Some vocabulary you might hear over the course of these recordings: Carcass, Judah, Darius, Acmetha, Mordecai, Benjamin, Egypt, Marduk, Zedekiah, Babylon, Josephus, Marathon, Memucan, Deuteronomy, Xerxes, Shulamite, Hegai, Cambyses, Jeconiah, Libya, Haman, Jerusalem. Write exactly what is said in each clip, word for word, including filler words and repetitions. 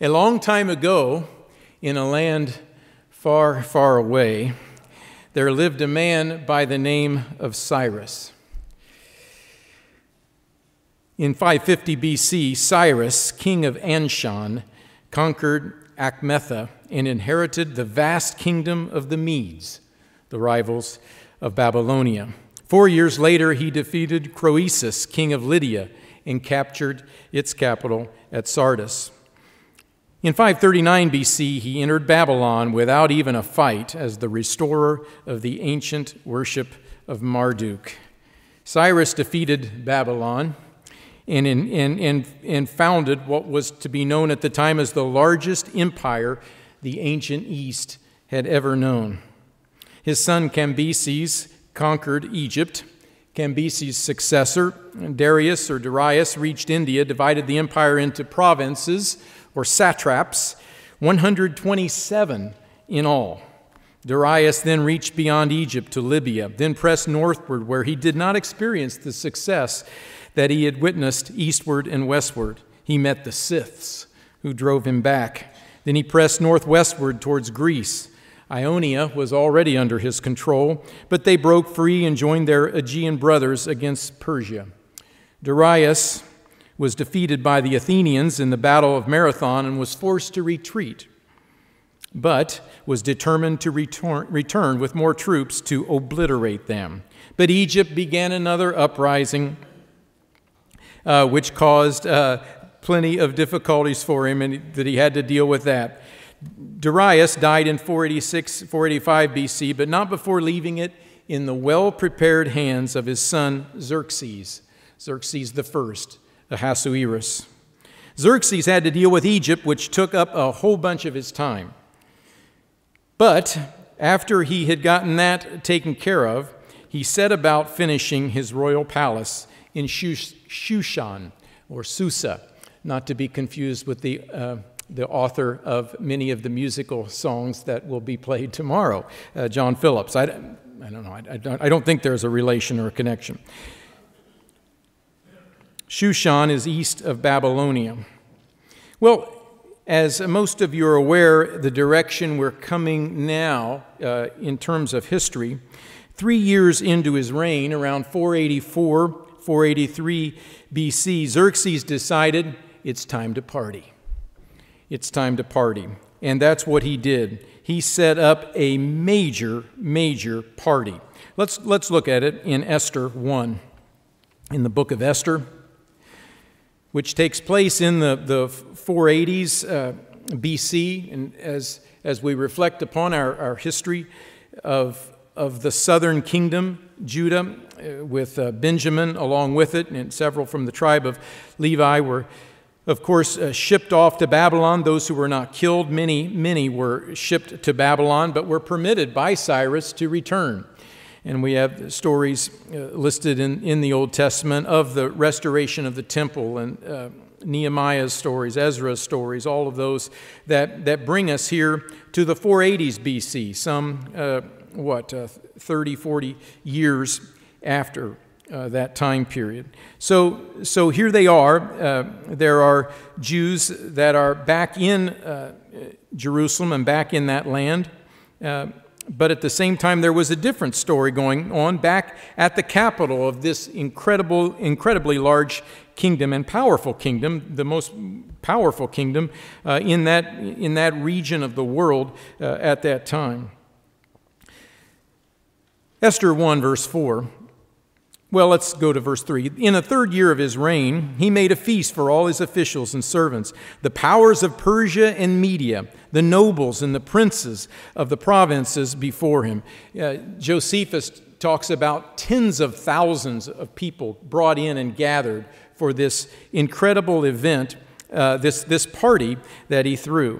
A long time ago, in a land far, far away, there lived a man by the name of Cyrus. In five fifty B C, Cyrus, king of Anshan, conquered Acmetha and inherited the vast kingdom of the Medes, the rivals of Babylonia. Four years later, he defeated Croesus, king of Lydia, and captured its capital at Sardis. In five thirty-nine B C, he entered Babylon without even a fight as the restorer of the ancient worship of Marduk. Cyrus defeated Babylon and, and, and, and founded what was to be known at the time as the largest empire the ancient East had ever known. His son Cambyses conquered Egypt. Cambyses' successor, Darius or Darius, reached India, divided the empire into provinces or satraps, one hundred twenty-seven in all. Darius then reached beyond Egypt to Libya, then pressed northward where he did not experience the success that he had witnessed eastward and westward. He met the Scyths, who drove him back. Then he pressed northwestward towards Greece. Ionia was already under his control, but they broke free and joined their Aegean brothers against Persia. Darius was defeated by the Athenians in the Battle of Marathon and was forced to retreat, but was determined to return, return with more troops to obliterate them. But Egypt began another uprising, uh, which caused uh, plenty of difficulties for him, and that he had to deal with that. Darius died in four eighty-six, four eighty-five B C, but not before leaving it in the well-prepared hands of his son Xerxes, Xerxes the First. Ahasuerus. Xerxes had to deal with Egypt, which took up a whole bunch of his time. But after he had gotten that taken care of, he set about finishing his royal palace in Shushan, or Susa, not to be confused with the, uh, the author of many of the musical songs that will be played tomorrow, uh, John Phillips. I, I don't know. I, I, don't, I don't think there's a relation or a connection. Shushan is east of Babylonia. Well, as most of you are aware, the direction we're coming now uh, in terms of history, three years into his reign, around four eighty-four, four eighty-three B C, Xerxes decided it's time to party. It's time to party. And that's what he did. He set up a major, major party. Let's, let's look at it in Esther one, in the book of Esther, which takes place in the, the four eighties uh, B C, and as, as we reflect upon our, our history of, of the southern kingdom, Judah, uh, with uh, Benjamin along with it, and several from the tribe of Levi were, of course, uh, shipped off to Babylon. Those who were not killed, many, many were shipped to Babylon, but were permitted by Cyrus to return. And we have stories listed in, in the Old Testament of the restoration of the temple, and uh, Nehemiah's stories, Ezra's stories, all of those that, that bring us here to the four eighties B C, some, uh, what, uh, thirty, forty years after uh, that time period. So, so here they are. Uh, there are Jews that are back in uh, Jerusalem and back in that land. Uh, But at the same time, there was a different story going on back at the capital of this incredible, incredibly large kingdom and powerful kingdom, the most powerful kingdom uh, in that, in that region of the world uh, at that time. Esther one, verse four. Well, let's go to verse three. In the third year of his reign, he made a feast for all his officials and servants, the powers of Persia and Media, the nobles and the princes of the provinces before him. Uh, Josephus talks about tens of thousands of people brought in and gathered for this incredible event, uh, this, this party that he threw.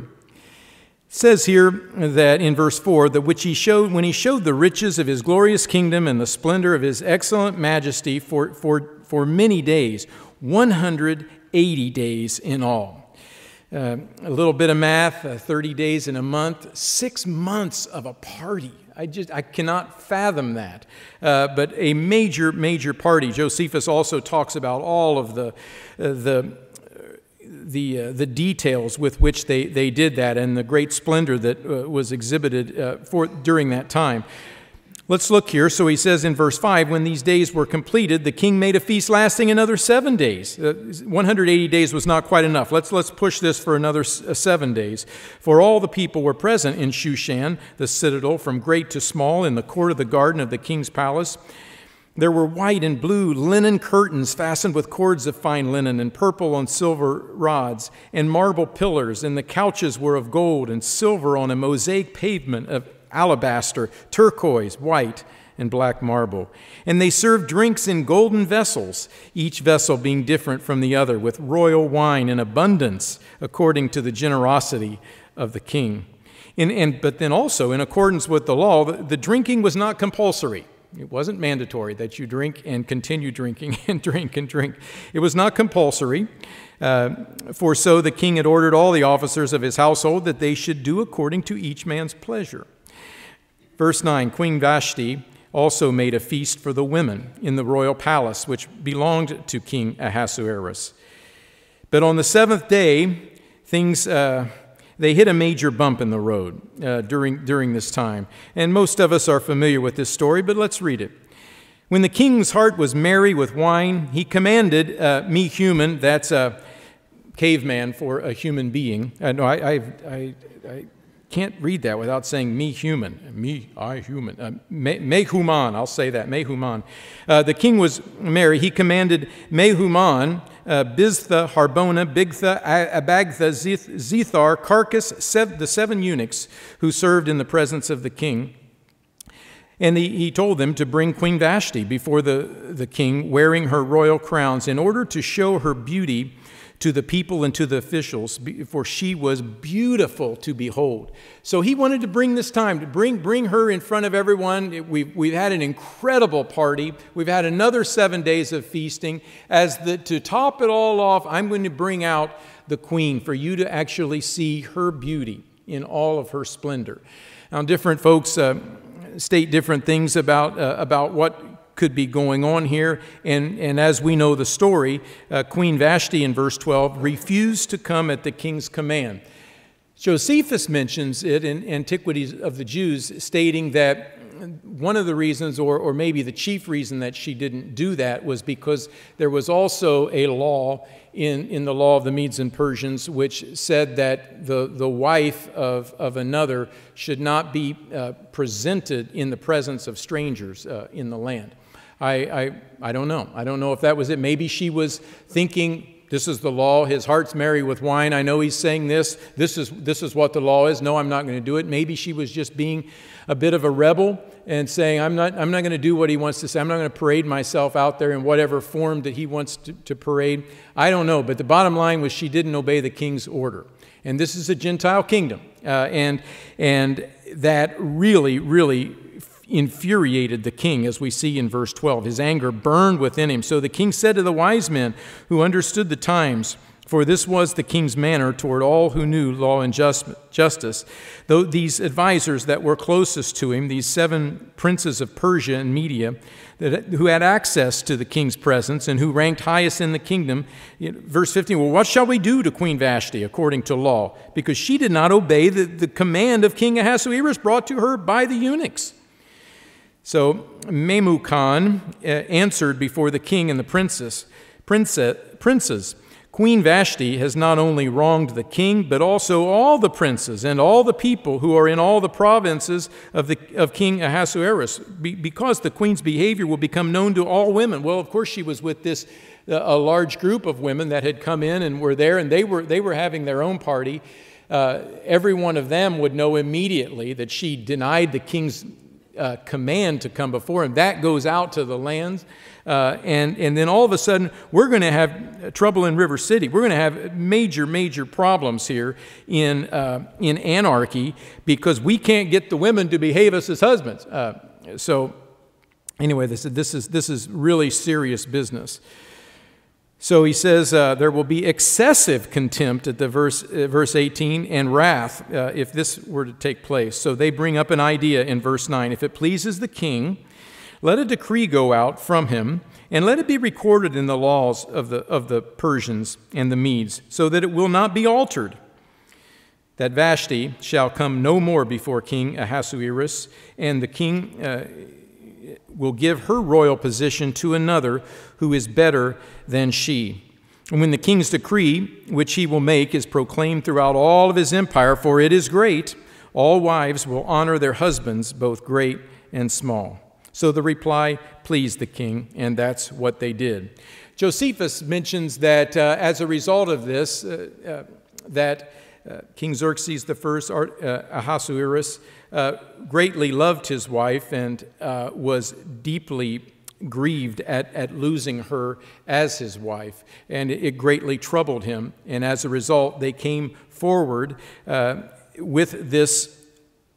It says here that in verse four, that which he showed, when he showed the riches of his glorious kingdom and the splendor of his excellent majesty for, for, for many days, one hundred eighty days in all. Uh, a little bit of math, uh, thirty days in a month, six months of a party. I just, I cannot fathom that. Uh, but a major, major party. Josephus also talks about all of the, uh, the, the uh, the details with which they, they did that, and the great splendor that uh, was exhibited uh, for during that time. Let's look here. So he says in verse five, when these days were completed, the king made a feast lasting another seven days. Uh, one hundred eighty days was not quite enough. Let's, let's push this for another s- uh, seven days. For all the people were present in Shushan, the citadel, from great to small, in the court of the garden of the king's palace. There were white and blue linen curtains fastened with cords of fine linen, and purple on silver rods, and marble pillars, and the couches were of gold and silver on a mosaic pavement of alabaster, turquoise, white, and black marble. And they served drinks in golden vessels, each vessel being different from the other, with royal wine in abundance, according to the generosity of the king. And, and but then also, in accordance with the law, the, the drinking was not compulsory. It wasn't mandatory that you drink and continue drinking and drink and drink. It was not compulsory. Uh, for so the king had ordered all the officers of his household that they should do according to each man's pleasure. Verse nine, Queen Vashti also made a feast for the women in the royal palace, which belonged to King Ahasuerus. But on the seventh day, things, uh, they hit a major bump in the road uh, during, during this time. And most of us are familiar with this story, but let's read it. When the king's heart was merry with wine, he commanded uh, me human, that's a caveman for a human being. Uh, no, I... I, I, I Can't read that without saying me human, me, I human, uh, me, me human, I'll say that, me human. Uh, the king was merry. He commanded me human, uh, Biztha, Harbona, Bigtha, Abagtha, Zethar, Carcass, sev, the seven eunuchs who served in the presence of the king. And he, he told them to bring Queen Vashti before the, the king, wearing her royal crowns, in order to show her beauty to the people and to the officials, for she was beautiful to behold. So he wanted to bring this time, to bring bring her in front of everyone. We've, we've had an incredible party. We've had another seven days of feasting. As the, to top it all off, I'm going to bring out the queen for you to actually see her beauty in all of her splendor. Now, different folks uh, state different things about uh, about what could be going on here, and, and as we know the story, uh, Queen Vashti in verse twelve refused to come at the king's command. Josephus mentions it in Antiquities of the Jews, stating that one of the reasons, or, or maybe the chief reason that she didn't do that, was because there was also a law in, in the law of the Medes and Persians which said that the, the wife of, of another should not be uh, presented in the presence of strangers uh, in the land. I, I I don't know. I don't know if that was it. Maybe she was thinking, this is the law. His heart's merry with wine. I know he's saying this. This is this is what the law is. No, I'm not going to do it. Maybe she was just being a bit of a rebel and saying, I'm not I'm not going to do what he wants to say. I'm not going to parade myself out there in whatever form that he wants to, to parade. I don't know. But the bottom line was she didn't obey the king's order. And this is a Gentile kingdom. Uh, and and that really, really infuriated the king, as we see in verse twelve. His anger burned within him. So the king said to the wise men who understood the times, for this was the king's manner toward all who knew law and just, justice, though these advisors that were closest to him, these seven princes of Persia and Media, that, who had access to the king's presence and who ranked highest in the kingdom. You know, verse fifteen, well, what shall we do to Queen Vashti according to law? Because she did not obey the, the command of King Ahasuerus brought to her by the eunuchs. So Memucan answered before the king and the princess, princess, princes, Queen Vashti has not only wronged the king, but also all the princes and all the people who are in all the provinces of, the, of King Ahasuerus, be, because the queen's behavior will become known to all women. Well, of course, she was with this uh, a large group of women that had come in and were there, and they were they were having their own party. Uh, every one of them would know immediately that she denied the king's Uh, command to come before him. That goes out to the lands. Uh, and, and then all of a sudden, we're going to have trouble in River City. We're going to have major, major problems here in, uh, in anarchy, because we can't get the women to behave us as husbands. Uh, so anyway, this, this, is, this is really serious business. So he says uh, there will be excessive contempt at the verse uh, verse eighteen, and wrath uh, if this were to take place. So they bring up an idea in verse nine. If it pleases the king, Let a decree go out from him, and let it be recorded in the laws of the, of the Persians and the Medes, so that it will not be altered, that Vashti shall come no more before King Ahasuerus, and the king uh, will give her royal position to another who is better than she. And when the king's decree, which he will make, is proclaimed throughout all of his empire, for it is great, all wives will honor their husbands, both great and small. So the reply pleased the king, and that's what they did. Josephus mentions that uh, as a result of this, uh, uh, that uh, King Xerxes the First, uh, Ahasuerus, uh, greatly loved his wife and uh, was deeply grieved at, at losing her as his wife, and it greatly troubled him. And as a result, they came forward uh, with this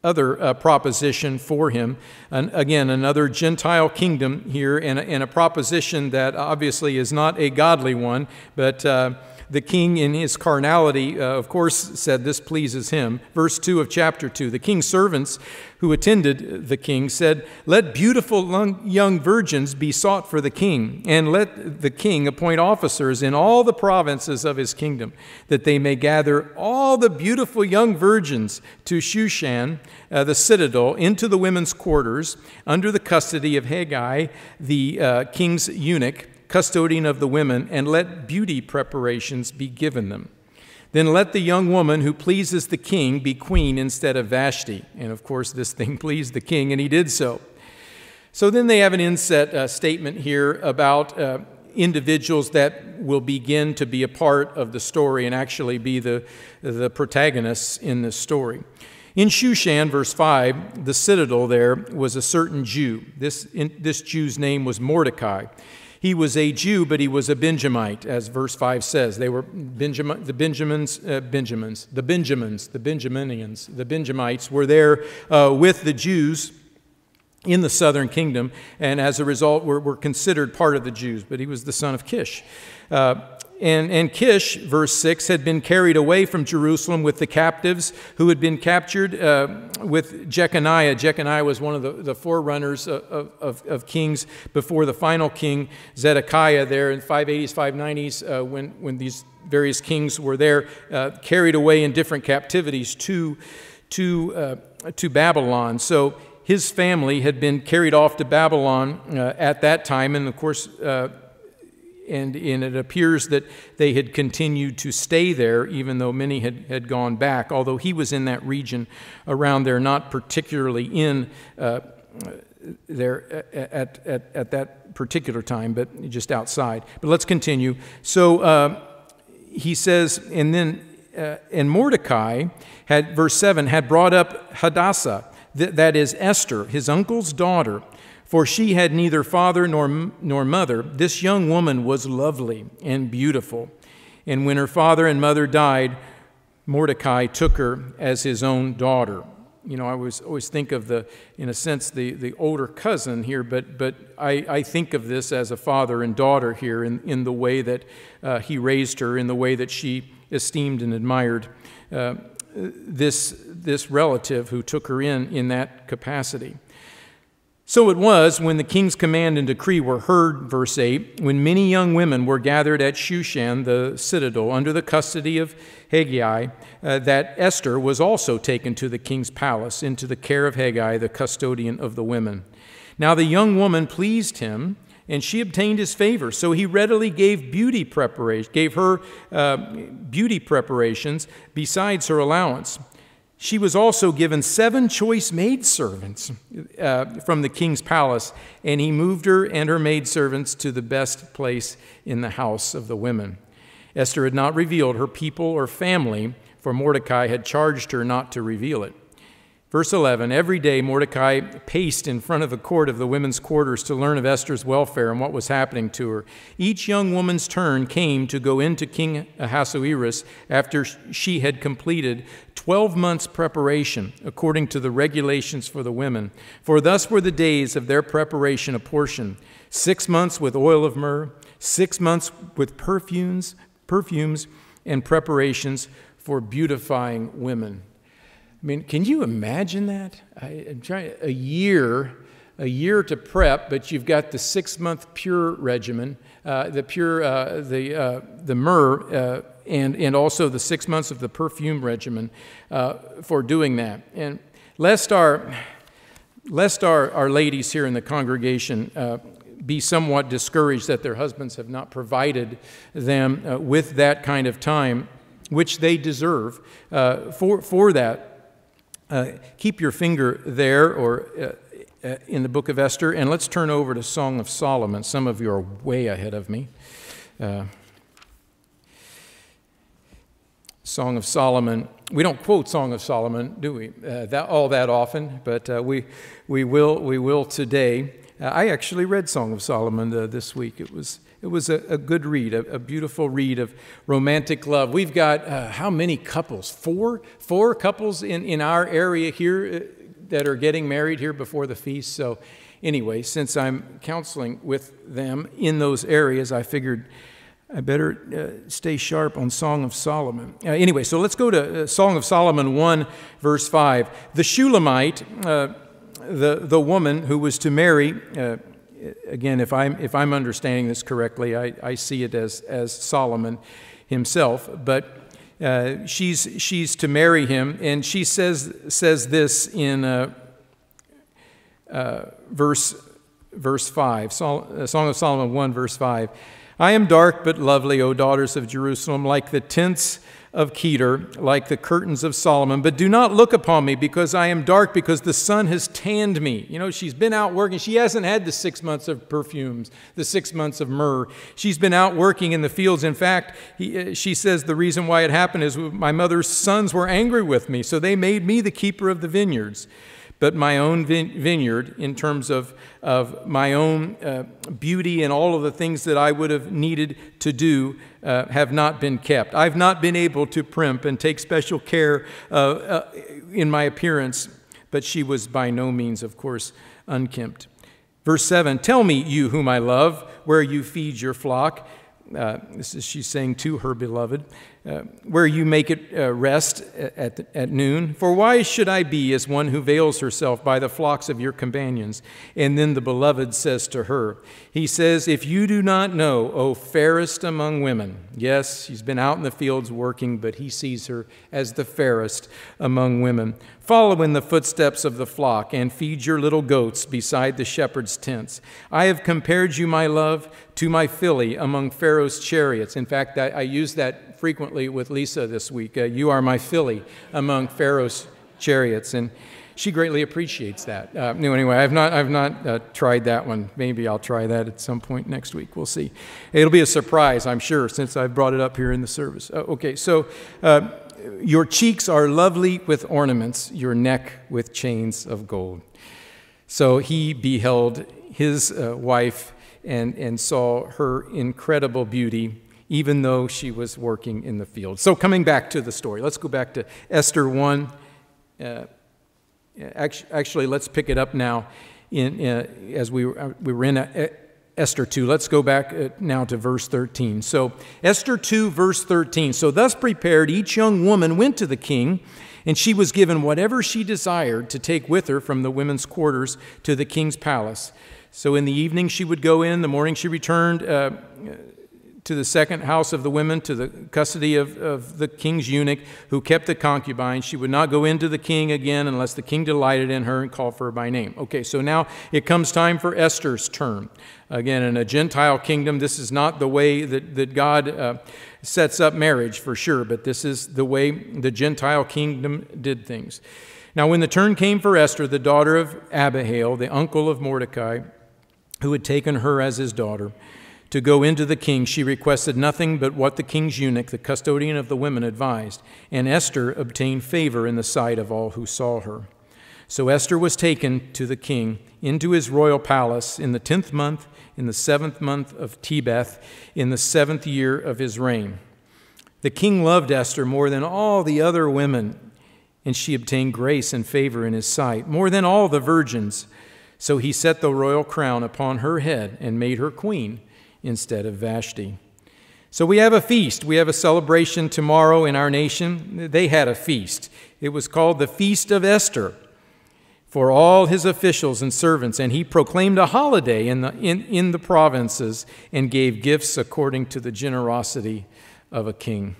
other uh, proposition for him. And again, another Gentile kingdom here, and, and a proposition that obviously is not a godly one, but uh, the king in his carnality, uh, of course, said this pleases him. Verse two of chapter two, the king's servants who attended the king said, "Let beautiful young virgins be sought for the king, and let the king appoint officers in all the provinces of his kingdom, that they may gather all the beautiful young virgins to Shushan, uh, the citadel, into the women's quarters, under the custody of Hegai, the uh, king's eunuch, custodian of the women, and let beauty preparations be given them. Then let the young woman who pleases the king be queen instead of Vashti." And of course, this thing pleased the king, and he did so. So then they have an inset uh, statement here about uh, individuals that will begin to be a part of the story and actually be the, the protagonists in this story. In Shushan, verse five, the citadel there was a certain Jew. This, in, this Jew's name was Mordecai. He was a Jew, but he was a Benjamite, as verse five says. They were Benjamin, the Benjamins, uh, Benjamins, the Benjamins, the Benjaminians, the Benjamites were there uh, with the Jews in the southern kingdom, and as a result were, were considered part of the Jews, but he was the son of Kish. Uh, And, and Kish, verse six, had been carried away from Jerusalem with the captives who had been captured uh, with Jeconiah. Jeconiah was one of the, the forerunners of, of, of kings before the final king, Zedekiah, there in five eighties, five nineties, uh, when, when these various kings were there, uh, carried away in different captivities to, to, uh, to Babylon. So his family had been carried off to Babylon uh, at that time, and of course, uh, And, and it appears that they had continued to stay there, even though many had, had gone back, although he was in that region around there, not particularly in uh, there at, at, at that particular time, but just outside. But let's continue. So uh, he says, and then, uh, and Mordecai, had, verse seven, had brought up Hadassah, th that is Esther, his uncle's daughter, for she had neither father nor, nor mother. This young woman was lovely and beautiful. And when her father and mother died, Mordecai took her as his own daughter. You know, I always, always think of the, in a sense, the, the older cousin here, but, but I, I think of this as a father and daughter here in, in the way that uh, he raised her, in the way that she esteemed and admired uh, this, this relative who took her in in that capacity. So it was, when the king's command and decree were heard, verse eight, when many young women were gathered at Shushan, the citadel, under the custody of Hegai, uh, that Esther was also taken to the king's palace, into the care of Hegai, the custodian of the women. Now the young woman pleased him, and she obtained his favor, so he readily gave beauty preparation, gave her uh, beauty preparations besides her allowance. She was also given seven choice maidservants uh, from the king's palace, and he moved her and her maidservants to the best place in the house of the women. Esther had not revealed her people or family, for Mordecai had charged her not to reveal it. Verse eleven, every day Mordecai paced in front of the court of the women's quarters to learn of Esther's welfare and what was happening to her. Each young woman's turn came to go into King Ahasuerus after she had completed twelve months' preparation, according to the regulations for the women. For thus were the days of their preparation apportioned: six months with oil of myrrh, six months with perfumes, perfumes and preparations for beautifying women. I mean, can you imagine that? I, I'm trying, a year, a year to prep, but you've got the six-month pure regimen, uh, the pure, uh, the uh, the myrrh, uh, and and also the six months of the perfume regimen uh, for doing that. And lest our lest our our ladies here in the congregation Uh, be somewhat discouraged that their husbands have not provided them uh, with that kind of time, which they deserve uh, for, for that. Uh, keep your finger there or uh, in the book of Esther, and let's turn over to Song of Solomon. Some of you are way ahead of me. Uh, Song of Solomon. We don't quote Song of Solomon, do we, uh, that, all that often, but uh, we, we, will, we will today. I actually read Song of Solomon uh, this week. It was, it was a, a good read, a, a beautiful read of romantic love. We've got uh, how many couples? Four? Four couples in, in our area here that are getting married here before the feast. So anyway, since I'm counseling with them in those areas, I figured I better uh, stay sharp on Song of Solomon. Uh, anyway, so let's go to uh, Song of Solomon one, verse five. The Shulamite... Uh, The, the woman who was to marry, uh, again, if I'm, if I'm understanding this correctly, I, I see it as, as Solomon himself, but uh, she's, she's to marry him, and she says, says this in uh, uh, verse, verse five, Sol, Song of Solomon one, verse five. I am dark but lovely, O daughters of Jerusalem, like the tents of Kedar, like the curtains of Solomon. But do not look upon me, because I am dark, because the sun has tanned me. You know, she's been out working. She hasn't had the six months of perfumes, the six months of myrrh. She's been out working in the fields. In fact, he, she says the reason why it happened is my mother's sons were angry with me, so they made me the keeper of the vineyards. But my own vineyard, in terms of, of my own uh, beauty and all of the things that I would have needed to do, uh, have not been kept. I've not been able to primp and take special care uh, uh, in my appearance, but she was by no means, of course, unkempt. Verse seven, tell me, you whom I love, where you feed your flock. Uh, this is she's saying to her beloved, uh, where you make it uh, rest at, the, at noon. For why should I be as one who veils herself by the flocks of your companions? And then the beloved says to her, he says, if you do not know, O fairest among women. Yes, she's been out in the fields working, but he sees her as the fairest among women. Follow in the footsteps of the flock and feed your little goats beside the shepherd's tents. I have compared you, my love, to my filly among Pharaoh's chariots. In fact, I, I use that frequently with Lisa this week. Uh, you are my filly among Pharaoh's chariots. And she greatly appreciates that. Uh, anyway, I've not, I've not uh, tried that one. Maybe I'll try that at some point next week. We'll see. It'll be a surprise, I'm sure, since I've brought it up here in the service. Uh, okay, so... Uh, Your cheeks are lovely with ornaments, your neck with chains of gold. So he beheld his uh, wife and, and saw her incredible beauty, even though she was working in the field. So coming back to the story, let's go back to Esther one. Uh, actually, actually, let's pick it up now in, uh, as we were, we were in a, Esther two. Let's go back now to verse thirteen. So Esther two, verse thirteen. So thus prepared, each young woman went to the king, and she was given whatever she desired to take with her from the women's quarters to the king's palace. So in the evening she would go in, the morning she returned uh, to the second house of the women, to the custody of, of the king's eunuch, who kept the concubine. She would not go into the king again unless the king delighted in her and called for her by name. Okay, so now it comes time for Esther's turn. Again, in a Gentile kingdom, this is not the way that, that God uh, sets up marriage, for sure, but this is the way the Gentile kingdom did things. Now, when the turn came for Esther, the daughter of Abihail, the uncle of Mordecai, who had taken her as his daughter, to go into the king, she requested nothing but what the king's eunuch, the custodian of the women, advised, and Esther obtained favor in the sight of all who saw her. So Esther was taken to the king, into his royal palace, in the tenth month, in the seventh month of Tebeth, in the seventh year of his reign. The king loved Esther more than all the other women, and she obtained grace and favor in his sight, more than all the virgins. So he set the royal crown upon her head and made her queen instead of Vashti. So we have a feast. We have a celebration tomorrow in our nation. They had a feast. It was called the Feast of Esther. for all his officials and servants, and he proclaimed a holiday in the, in, in the provinces and gave gifts according to the generosity of a king.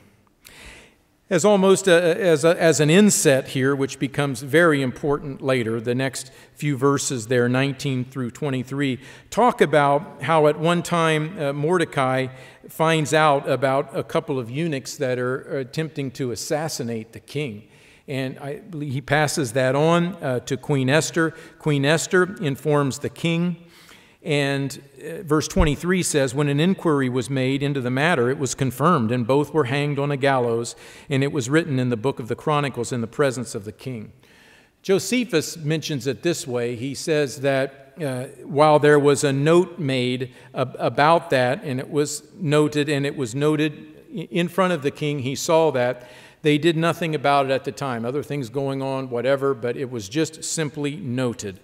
As almost a, as, a, as an inset here, which becomes very important later, the next few verses there, nineteen through twenty-three, talk about how at one time uh, Mordecai finds out about a couple of eunuchs that are attempting to assassinate the king. And I believe he passes that on uh, to Queen Esther. Queen Esther informs the king. And uh, verse twenty-three says, when an inquiry was made into the matter, it was confirmed, and both were hanged on a gallows, and it was written in the book of the Chronicles in the presence of the king. Josephus mentions it this way. He says that uh, while there was a note made ab- about that, and it was noted, and it was noted in front of the king, he saw that. They did nothing about it at the time. Other things going on, whatever, but it was just simply noted.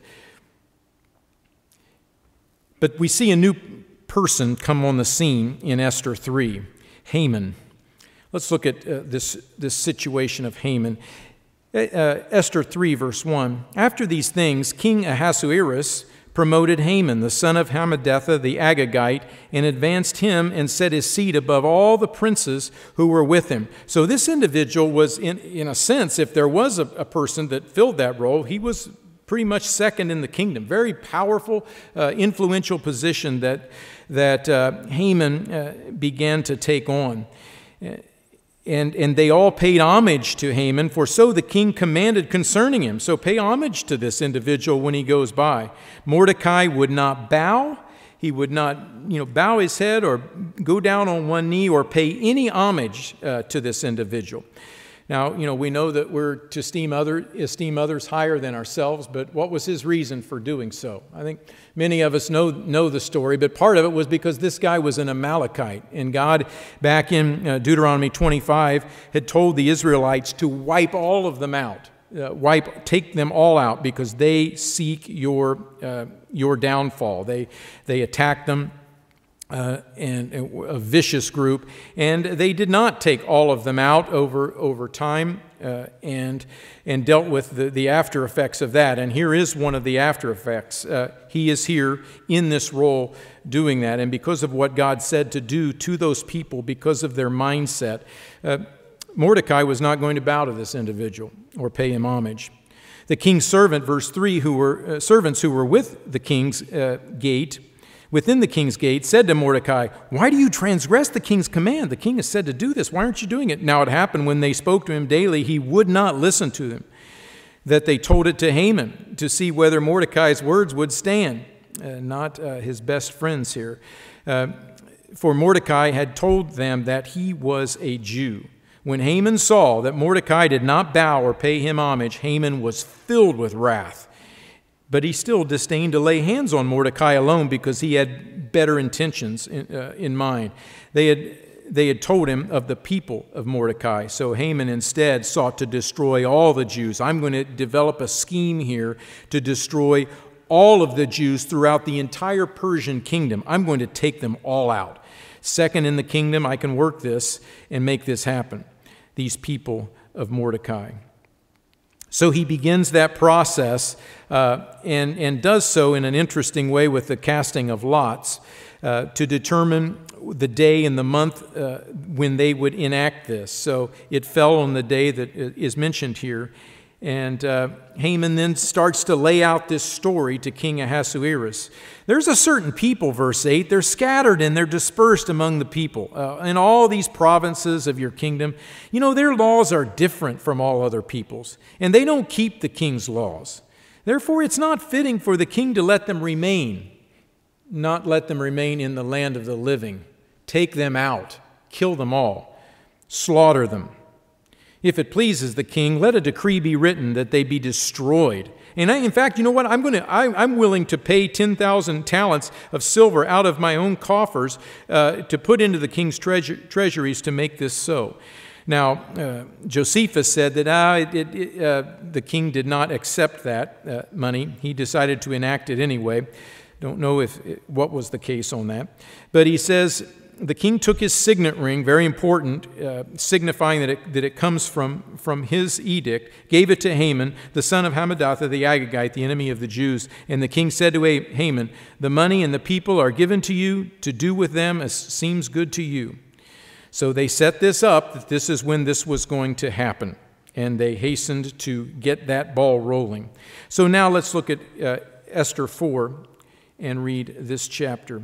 But we see a new person come on the scene in Esther three, Haman. Let's look at uh, this, this situation of Haman. Uh, Esther three, verse one. After these things, King Ahasuerus promoted Haman, the son of Hammedatha the Agagite, and advanced him and set his seat above all the princes who were with him. So this individual was, in, in a sense, if there was a, a person that filled that role, he was pretty much second in the kingdom. Very powerful, uh, influential position that, that uh, Haman uh, began to take on. And, and they all paid homage to Haman, for so the king commanded concerning him. So pay homage to this individual when he goes by. Mordecai would not bow. He would not, you know, bow his head or go down on one knee or pay any homage uh, to this individual. Now, you know, we know that we're to esteem, other, esteem others higher than ourselves, but what was his reason for doing so? I think many of us know, know the story, but part of it was because this guy was an Amalekite, and God, back in uh, Deuteronomy twenty-five, had told the Israelites to wipe all of them out, uh, wipe, take them all out, because they seek your, uh, your downfall. They, they attack them. Uh, and, and a vicious group, and they did not take all of them out over over time, uh, and and dealt with the, the after effects of that. And here is one of the after effects. Uh, he is here in this role doing that, and because of what God said to do to those people, because of their mindset, uh, Mordecai was not going to bow to this individual or pay him homage. The king's servant, verse three, who were uh, servants who were with the king's uh, gate. Within the king's gate, said to Mordecai, why do you transgress the king's command? The king has said to do this. Why aren't you doing it? Now it happened when they spoke to him daily, he would not listen to them, that they told it to Haman to see whether Mordecai's words would stand. Uh, not uh, his best friends here. Uh, for Mordecai had told them that he was a Jew. When Haman saw that Mordecai did not bow or pay him homage, Haman was filled with wrath. But he still disdained to lay hands on Mordecai alone because he had better intentions in, uh, in mind. They had, they had told him of the people of Mordecai. So Haman instead sought to destroy all the Jews. I'm going to develop a scheme here to destroy all of the Jews throughout the entire Persian kingdom. I'm going to take them all out. Second in the kingdom, I can work this and make this happen. These people of Mordecai. So he begins that process uh, and, and does so in an interesting way with the casting of lots uh, to determine the day and the month uh, when they would enact this. So it fell on the day that is mentioned here. And uh, Haman then starts to lay out this story to King Ahasuerus. There's a certain people, verse eight, they're scattered and they're dispersed among the people uh, in all these provinces of your kingdom. You know, their laws are different from all other people's, and they don't keep the king's laws. Therefore, it's not fitting for the king to let them remain, not let them remain in the land of the living. Take them out, kill them all, slaughter them. If it pleases the king, let a decree be written that they be destroyed. And I, in fact, you know what? I'm going to. I, I'm willing to pay ten thousand talents of silver out of my own coffers uh, to put into the king's treasure, treasuries to make this so. Now, uh, Josephus said that uh, it, it, uh, the king did not accept that uh, money. He decided to enact it anyway. Don't know if it, what was the case on that, but he says the king took his signet ring, very important, uh, signifying that it, that it comes from, from his edict, gave it to Haman, the son of Hammedatha the Agagite, the enemy of the Jews. And the king said to Haman, "The money and the people are given to you to do with them as seems good to you." So they set this up, that this is when this was going to happen. And they hastened to get that ball rolling. So now let's look at uh, Esther four and read this chapter.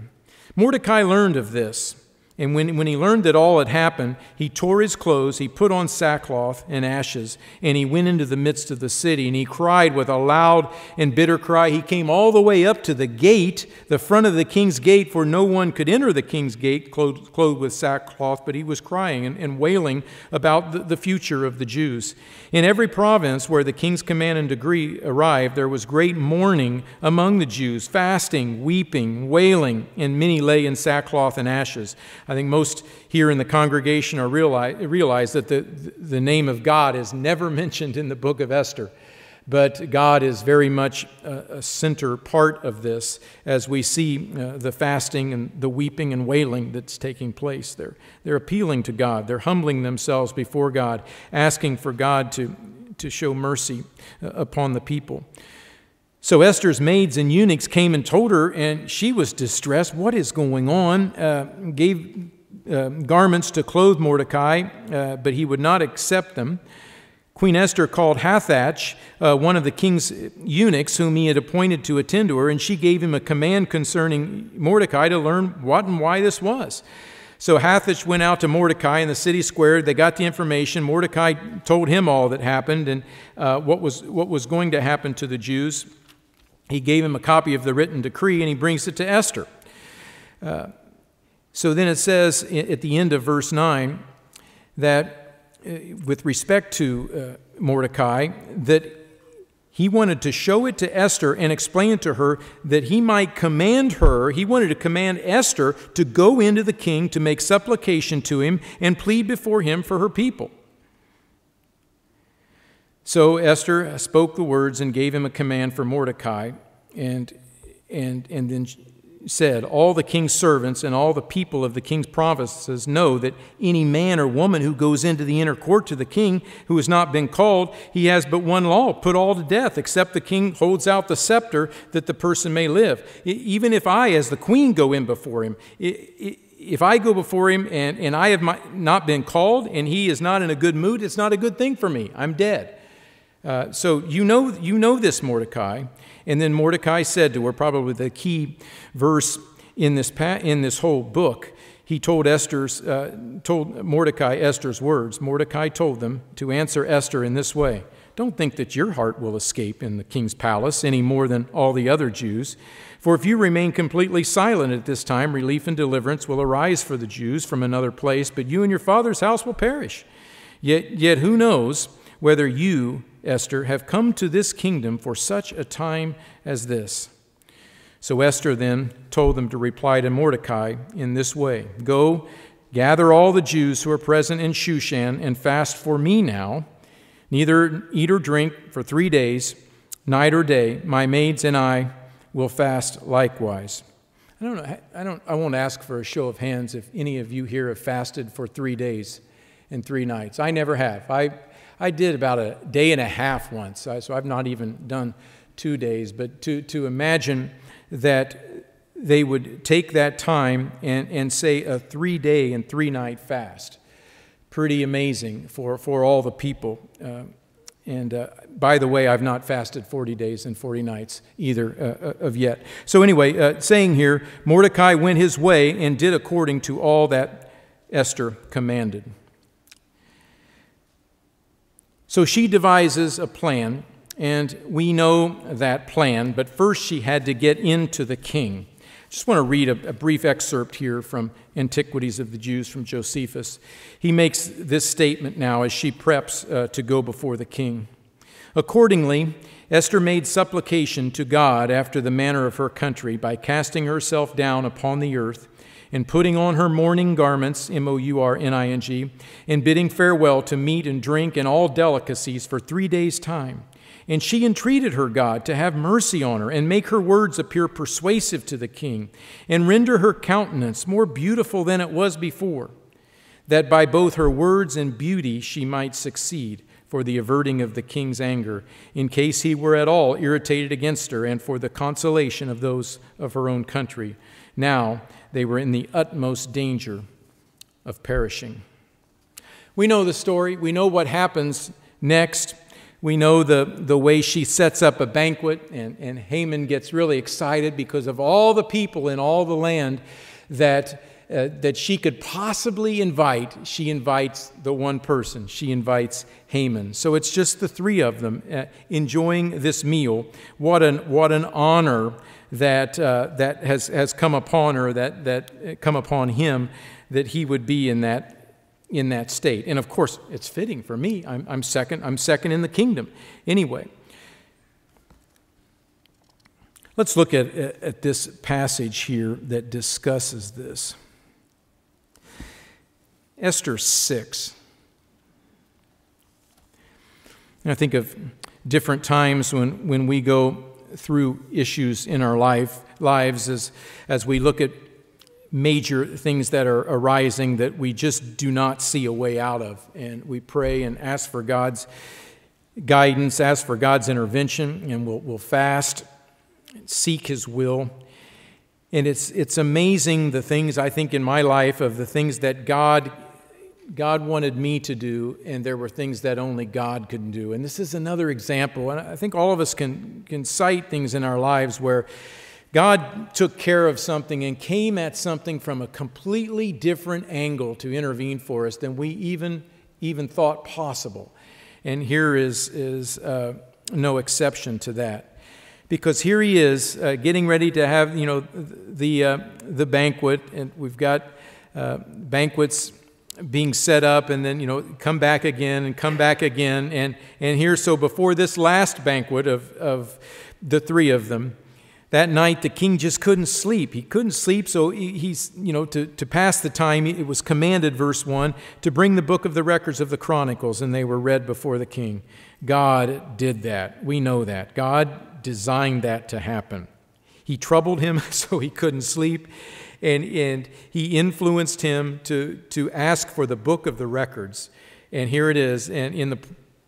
Mordecai learned of this, and when, when he learned that all had happened, he tore his clothes, he put on sackcloth and ashes, and he went into the midst of the city, and he cried with a loud and bitter cry. He came all the way up to the gate, the front of the king's gate, for no one could enter the king's gate clothed, clothed with sackcloth, but he was crying and, and wailing about the, the future of the Jews. In every province where the king's command and decree arrived, there was great mourning among the Jews, fasting, weeping, wailing, and many lay in sackcloth and ashes. I think most here in the congregation are realize, realize that the, the name of God is never mentioned in the book of Esther, but God is very much a, a center part of this as we see uh, the fasting and the weeping and wailing that's taking place. They're, they're appealing to God. They're humbling themselves before God, asking for God to, to show mercy upon the people. So Esther's maids and eunuchs came and told her, and she was distressed. What is going on? Uh, gave uh, garments to clothe Mordecai, uh, but he would not accept them. Queen Esther called Hathach, uh, one of the king's eunuchs, whom he had appointed to attend to her, and she gave him a command concerning Mordecai to learn what and why this was. So Hathach went out to Mordecai in the city square. They got the information. Mordecai told him all that happened and uh, what was, what was going to happen to the Jews. He gave him a copy of the written decree, and he brings it to Esther. Uh, so then it says at the end of verse nine that uh, with respect to uh, Mordecai, that he wanted to show it to Esther and explain it to her that he might command her. He wanted to command Esther to go into the king to make supplication to him and plead before him for her people. So Esther spoke the words and gave him a command for Mordecai, and, and, and then said, "All the king's servants and all the people of the king's provinces know that any man or woman who goes into the inner court to the king who has not been called, he has but one law, put all to death, except the king holds out the scepter that the person may live. Even if I, as the queen, go in before him, it, it, if I go before him and, and I have my, not been called and he is not in a good mood, it's not a good thing for me. I'm dead." Uh, so you know you know this, Mordecai. And then Mordecai said to her, probably the key verse in this pa in this whole book. He told Esther's uh, told Mordecai Esther's words. Mordecai told them to answer Esther in this way: "Don't think that your heart will escape in the king's palace any more than all the other Jews. For if you remain completely silent at this time, relief and deliverance will arise for the Jews from another place, but you and your father's house will perish. Yet yet who knows whether you, Esther, have come to this kingdom for such a time as this." So Esther then told them to reply to Mordecai in this way: "Go, gather all the Jews who are present in Shushan and fast for me now, neither eat or drink for three days, night or day. My maids and I will fast likewise." I don't know, I don't, I won't ask for a show of hands if any of you here have fasted for three days and three nights. I never have. I I did about a day and a half once, so I've not even done two days. But to, to imagine that they would take that time and, and say a three-day and three-night fast, pretty amazing for, for all the people. Uh, and uh, by the way, I've not fasted forty days and forty nights either uh, of yet. So anyway, uh, saying here, Mordecai went his way and did according to all that Esther commanded. So she devises a plan, and we know that plan, but first she had to get into the king. I just want to read a, a brief excerpt here from Antiquities of the Jews from Josephus. He makes this statement now as she preps uh, to go before the king. "Accordingly, Esther made supplication to God after the manner of her country by casting herself down upon the earth and putting on her mourning garments, M O U R N I N G, and bidding farewell to meat and drink and all delicacies for three days' time. And she entreated her God to have mercy on her and make her words appear persuasive to the king and render her countenance more beautiful than it was before, that by both her words and beauty she might succeed for the averting of the king's anger, in case he were at all irritated against her, and for the consolation of those of her own country. Now they were in the utmost danger of perishing. We know the story. We know what happens next. We know the, the way she sets up a banquet, and, and Haman gets really excited because of all the people in all the land that Uh, that she could possibly invite. She invites the one person. She invites Haman. So it's just the three of them uh, enjoying this meal. What an what an honor that uh, that has has come upon her, that that uh, come upon him, that he would be in that in that state. And of course, it's fitting for me. I'm, I'm second. I'm second in the kingdom. Anyway, let's look at at this passage here that discusses this. Esther six. And I think of different times when, when we go through issues in our life, lives as, as we look at major things that are arising that we just do not see a way out of. And we pray and ask for God's guidance, ask for God's intervention, and we'll, we'll fast, seek His will. And it's, it's amazing the things, I think, in my life of the things that God God wanted me to do, and there were things that only God could do. And this is another example, and I think all of us can, can cite things in our lives where God took care of something and came at something from a completely different angle to intervene for us than we even, even thought possible. And here is, is uh, no exception to that. Because here he is, uh, getting ready to have, you know, the, uh, the banquet, and we've got uh, banquets being set up, and then, you know, come back again and come back again. And, and here, so before this last banquet of, of the three of them, that night the king just couldn't sleep. He couldn't sleep, so he, he's, you know, to, to pass the time, it was commanded, verse one, to bring the book of the records of the Chronicles, and they were read before the king. God did that. We know that. God designed that to happen. He troubled him so he couldn't sleep, and, and he influenced him to, to ask for the book of the records. And here it is, and in the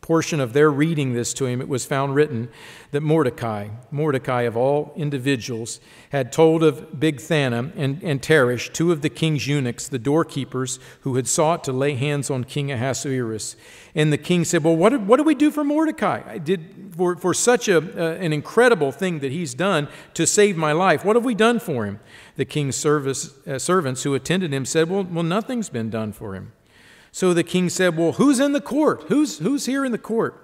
portion of their reading this to him, it was found written that Mordecai, Mordecai of all individuals, had told of Bigthana and, and Teresh, two of the king's eunuchs, the doorkeepers, who had sought to lay hands on King Ahasuerus. And the king said, well, what, what do we do for Mordecai? I did for, for such a, uh, an incredible thing that he's done to save my life. What have we done for him? The king's service, uh, servants who attended him said, well, well, nothing's been done for him. So the king said, well, who's in the court? Who's, who's here in the court?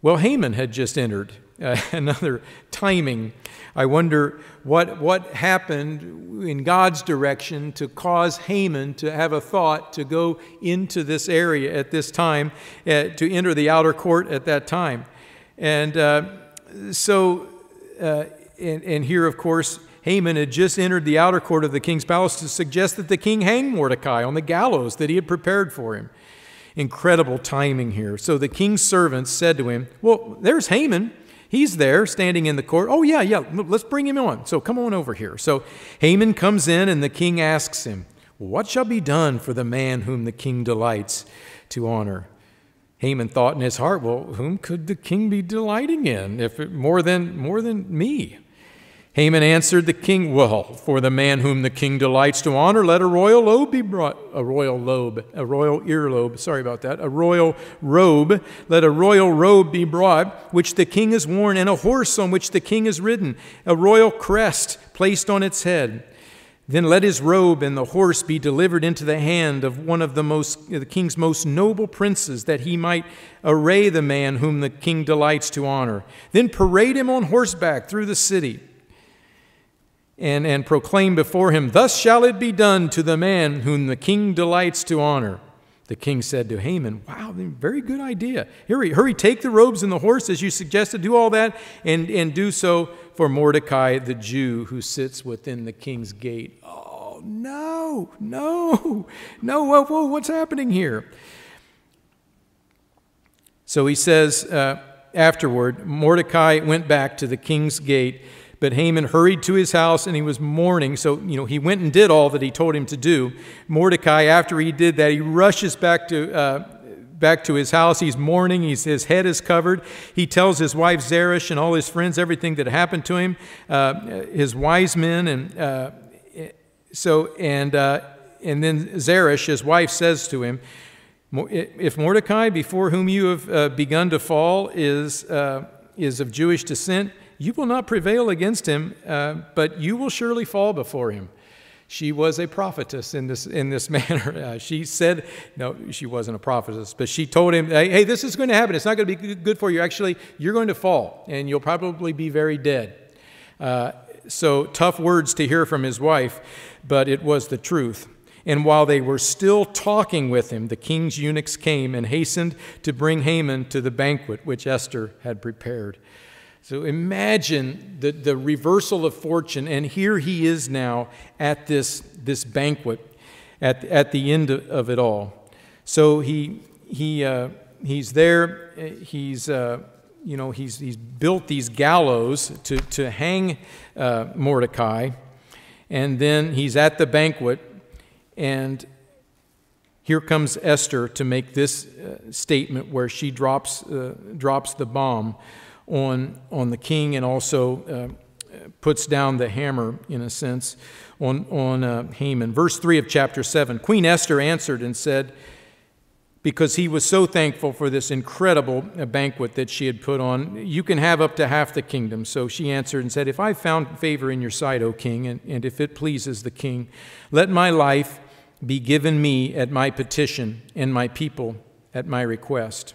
Well, Haman had just entered. Uh, another timing. I wonder what, what happened in God's direction to cause Haman to have a thought to go into this area at this time, uh, to enter the outer court at that time. And uh, so, uh, and, and here, of course, Haman had just entered the outer court of the king's palace to suggest that the king hang Mordecai on the gallows that he had prepared for him. Incredible timing here. So the king's servants said to him, well, there's Haman. He's there standing in the court. Oh, yeah, yeah, let's bring him on. So come on over here. So Haman comes in, and the king asks him, what shall be done for the man whom the king delights to honor? Haman thought in his heart, well, whom could the king be delighting in if it, more than, more than me? Haman answered the king, well, for the man whom the king delights to honor, let a royal robe be brought, a royal lobe, a royal earlobe, sorry about that, a royal robe, let a royal robe be brought, which the king has worn, and a horse on which the king is ridden, a royal crest placed on its head. Then let his robe and the horse be delivered into the hand of one of the, most, the king's most noble princes, that he might array the man whom the king delights to honor. Then parade him on horseback through the city. And, and proclaim before him, thus shall it be done to the man whom the king delights to honor. The king said to Haman, wow, very good idea. Hurry, hurry, take the robes and the horse as you suggested, do all that, and, and do so for Mordecai the Jew who sits within the king's gate. Oh, no, no, no, whoa, whoa, what's happening here? So he says uh, afterward, Mordecai went back to the king's gate, but Haman hurried to his house, and he was mourning. So, you know, he went and did all that he told him to do. Mordecai, after he did that, he rushes back to uh, back to his house. He's mourning. He's, his head is covered. He tells his wife Zeresh and all his friends everything that happened to him, uh, his wise men, and uh, so and uh, and then Zeresh, his wife, says to him, "If Mordecai, before whom you have uh, begun to fall, is uh, is of Jewish descent, you will not prevail against him, uh, but you will surely fall before him." She was a prophetess in this in this manner. Uh, she said, no, she wasn't a prophetess, but she told him, hey, hey, this is going to happen. It's not going to be good for you. Actually, you're going to fall, and you'll probably be very dead. Uh, so tough words to hear from his wife, but it was the truth. And while they were still talking with him, the king's eunuchs came and hastened to bring Haman to the banquet which Esther had prepared. So imagine the, the reversal of fortune, and here he is now at this, this banquet, at, at the end of it all. So he, he, uh, he's there, he's, uh, you know, he's, he's built these gallows to, to hang uh, Mordecai, and then he's at the banquet, and here comes Esther to make this uh, statement where she drops, uh, drops the bomb on on the king, and also uh, puts down the hammer, in a sense, on, on uh, Haman. Verse three of chapter seven, Queen Esther answered and said, because he was so thankful for this incredible banquet that she had put on, you can have up to half the kingdom. So she answered and said, if I found favor in your sight, O king, and, and if it pleases the king, let my life be given me at my petition and my people at my request.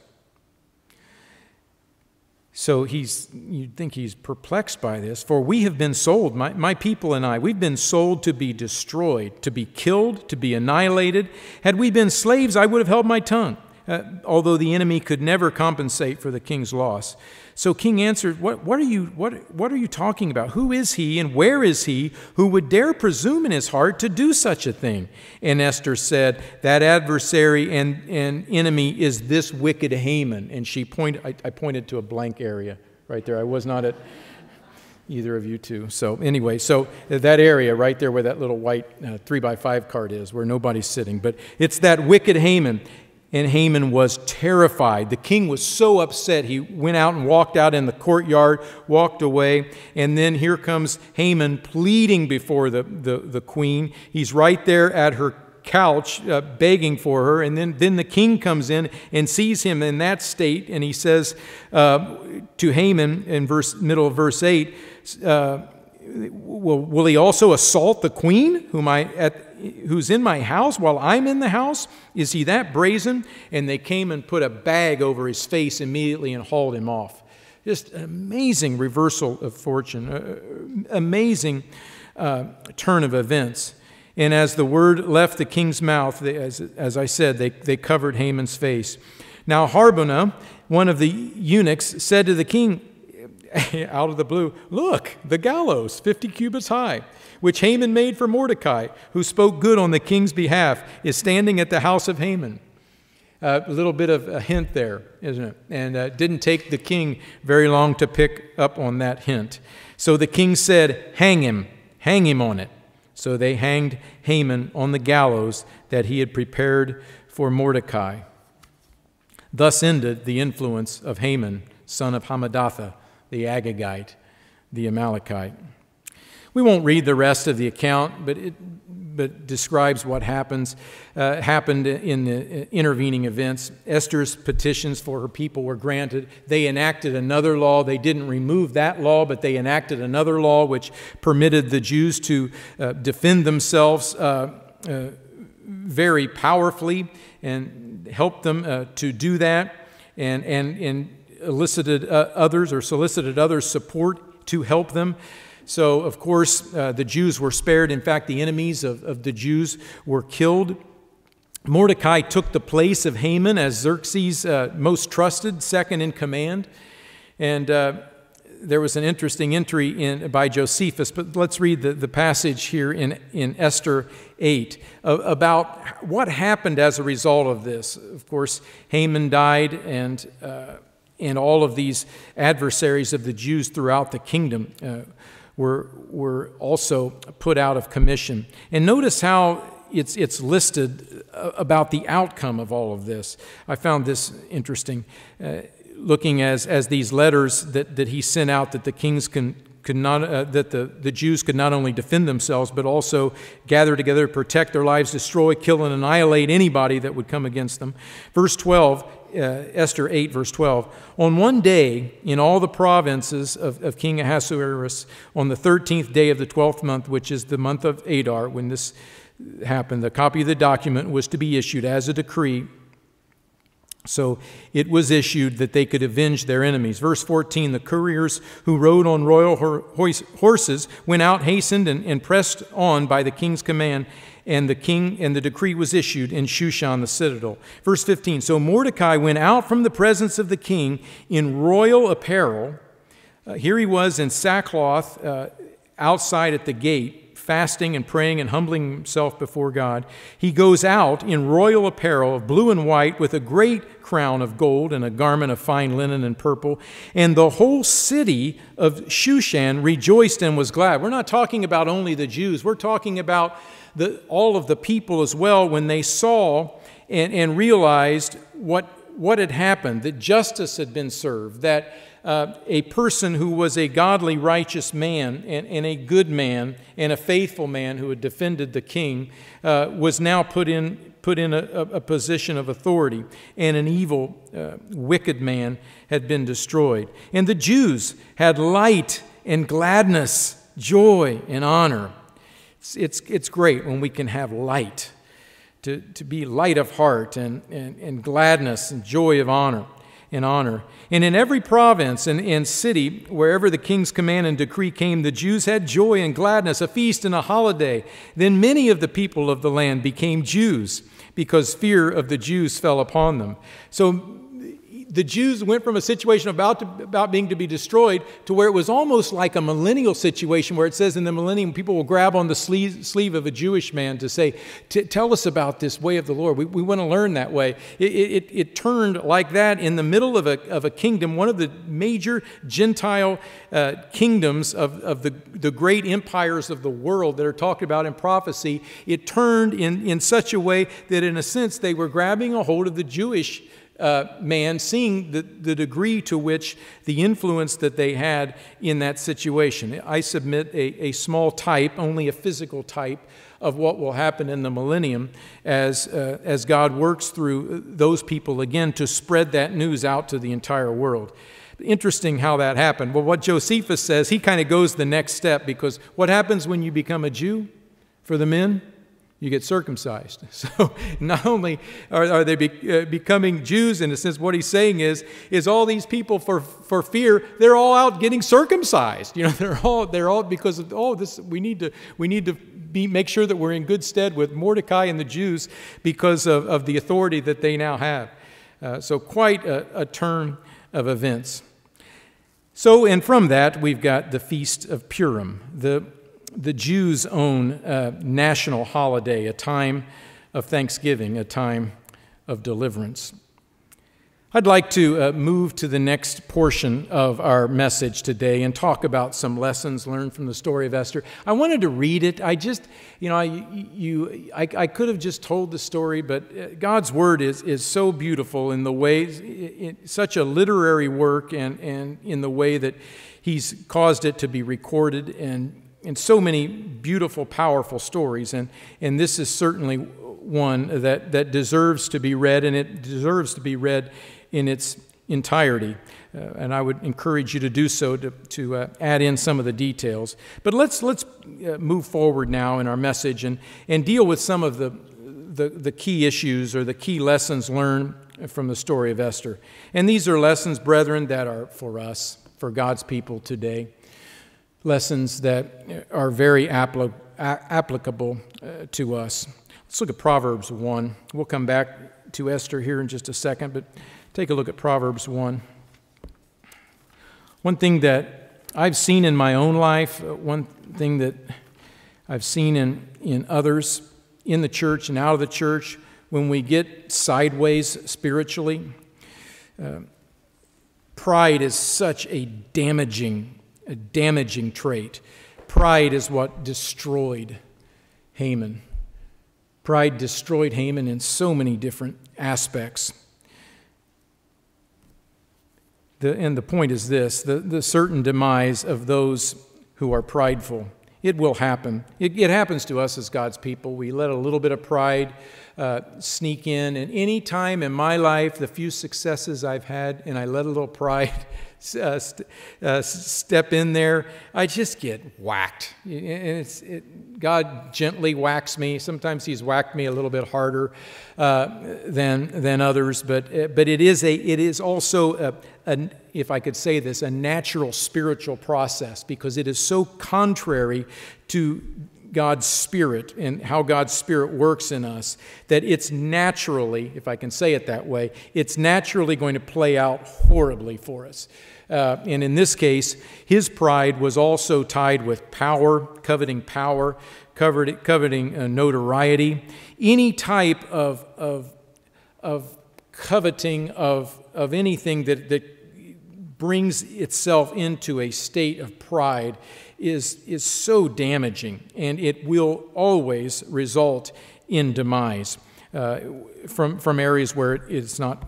So he's, you'd think he's perplexed by this. For we have been sold, my, my people and I, we've been sold to be destroyed, to be killed, to be annihilated. Had we been slaves, I would have held my tongue, uh, although the enemy could never compensate for the king's loss. So King answered, what, what, are you, what, what are you talking about? Who is he and where is he who would dare presume in his heart to do such a thing? And Esther said, that adversary and, and enemy is this wicked Haman. And she pointed, I, I pointed to a blank area right there. I was not at either of you two. So anyway, so that area right there where that little white uh, three by five card is, where nobody's sitting. But it's that wicked Haman. And Haman was terrified. The king was so upset, he went out and walked out in the courtyard, walked away, and then here comes Haman pleading before the, the, the queen. He's right there at her couch, uh, begging for her, and then, then the king comes in and sees him in that state, and he says uh, to Haman in verse, middle of verse eight, uh, will, will he also assault the queen, whom I at who's in my house while I'm in the house? Is he that brazen? And they came and put a bag over his face immediately and hauled him off. Just an amazing reversal of fortune, uh, amazing uh, turn of events. And as the word left the king's mouth, they, as, as I said, they, they covered Haman's face. Now Harbonah, one of the eunuchs, said to the king, out of the blue, look, the gallows, fifty cubits high, which Haman made for Mordecai, who spoke good on the king's behalf, is standing at the house of Haman. Uh, a little bit of a hint there, isn't it? And it uh, didn't take the king very long to pick up on that hint. So the king said, hang him, hang him on it. So they hanged Haman on the gallows that he had prepared for Mordecai. Thus ended the influence of Haman, son of Hammedatha, the Agagite, the Amalekite. We won't read the rest of the account, but it but describes what happens, uh, happened in the intervening events. Esther's petitions for her people were granted. They enacted another law. They didn't remove that law, but they enacted another law which permitted the Jews to uh, defend themselves uh, uh, very powerfully and helped them uh, to do that, and, and, and elicited uh, others or solicited others' support to help them. So, of course, uh, the Jews were spared. In fact, the enemies of, of the Jews were killed. Mordecai took the place of Haman as Xerxes' uh, most trusted, second in command. And uh, there was an interesting entry in, by Josephus, but let's read the, the passage here in, in Esther eight uh, about what happened as a result of this. Of course, Haman died, and, uh, and all of these adversaries of the Jews throughout the kingdom uh, were, were also put out of commission. And notice how it's, it's listed about the outcome of all of this. I found this interesting. Uh, looking as, as these letters that, that he sent out that the kings can, could not, uh, that the, the Jews could not only defend themselves, but also gather together, protect their lives, destroy, kill, and annihilate anybody that would come against them. Verse twelve, uh, Esther eight, verse twelve, on one day in all the provinces of, of King Ahasuerus, on the thirteenth day of the twelfth month, which is the month of Adar, when this happened, the copy of the document was to be issued as a decree. So it was issued that they could avenge their enemies. Verse fourteen, the couriers who rode on royal horses went out, hastened, and, and pressed on by the king's command, and the king and the decree was issued in Shushan the citadel. Verse fifteen, so Mordecai went out from the presence of the king in royal apparel. Uh, here he was in sackcloth uh, outside at the gate, fasting and praying and humbling himself before God. He goes out in royal apparel of blue and white with a great crown of gold and a garment of fine linen and purple. And the whole city of Shushan rejoiced and was glad. We're not talking about only the Jews. We're talking about the, all of the people as well when they saw and, and realized what, what had happened, that justice had been served, that Uh, a person who was a godly, righteous man and, and a good man and a faithful man who had defended the king uh, was now put in, put in a, a position of authority, and an evil, uh, wicked man had been destroyed. And the Jews had light and gladness, joy and honor. It's, it's, it's great when we can have light, to, to be light of heart and, and, and gladness and joy of honor. In honor. And in every province and, and city, wherever the king's command and decree came, the Jews had joy and gladness, a feast and a holiday. Then many of the people of the land became Jews, because fear of the Jews fell upon them. So the Jews went from a situation about, to, about being to be destroyed to where it was almost like a millennial situation, where it says in the millennium, people will grab on the sleeve, sleeve of a Jewish man to say, tell us about this way of the Lord. We, we want to learn that way. It, it, it turned like that in the middle of a, of a kingdom, one of the major Gentile uh, kingdoms of, of the, the great empires of the world that are talked about in prophecy. It turned in, in such a way that in a sense they were grabbing a hold of the Jewish Uh, man, seeing the, the degree to which the influence that they had in that situation. I submit a, a small type, only a physical type, of what will happen in the millennium as, uh, as God works through those people again to spread that news out to the entire world. Interesting how that happened. Well, what Josephus says, he kind of goes the next step, because what happens when you become a Jew for the men? You get circumcised. So not only are, are they be, uh, becoming Jews, in a sense, what he's saying is, is all these people for, for fear, they're all out getting circumcised. You know, they're all, they're all because of, oh, this, we need to, we need to be, make sure that we're in good stead with Mordecai and the Jews because of, of the authority that they now have. Uh, so quite a, a turn of events. So, and from that, we've got the Feast of Purim, the the Jews' own uh, national holiday, a time of thanksgiving, a time of deliverance. I'd like to uh, move to the next portion of our message today and talk about some lessons learned from the story of Esther. I wanted to read it. I just, you know, I, you, I, I could have just told the story, but God's Word is, is so beautiful in the way, it, it, such a literary work, and, and in the way that He's caused it to be recorded, and and so many beautiful, powerful stories, and, and this is certainly one that, that deserves to be read, and it deserves to be read in its entirety. Uh, and I would encourage you to do so, to, to uh, add in some of the details. But let's, let's uh, move forward now in our message and, and deal with some of the, the, the key issues or the key lessons learned from the story of Esther. And these are lessons, brethren, that are for us, for God's people today. Lessons that are very appl applicable uh, to us. Let's look at Proverbs one. We'll come back to Esther here in just a second, but take a look at Proverbs one. One thing that I've seen in my own life, uh, one thing that I've seen in, in others, in the church and out of the church, when we get sideways spiritually, uh, pride is such a damaging, a damaging trait. Pride is what destroyed Haman. Pride destroyed Haman in so many different aspects. The, and the point is this, the, the certain demise of those who are prideful. It will happen. It, it happens to us as God's people. We let a little bit of pride uh, sneak in. And any time in my life, the few successes I've had, and I let a little pride uh, st uh, step in there, I just get whacked. And it's, it, God gently whacks me. Sometimes He's whacked me a little bit harder uh, than than others. But uh, but it is a it is also a, a if I could say this, a natural spiritual process, because it is so contrary to God's Spirit and how God's Spirit works in us that it's naturally, if I can say it that way, it's naturally going to play out horribly for us. Uh, and in this case, his pride was also tied with power, coveting power, covered, coveting uh, notoriety, any type of, of, of coveting of, of anything that, that brings itself into a state of pride is, is so damaging, and it will always result in demise uh, from, from areas where it is not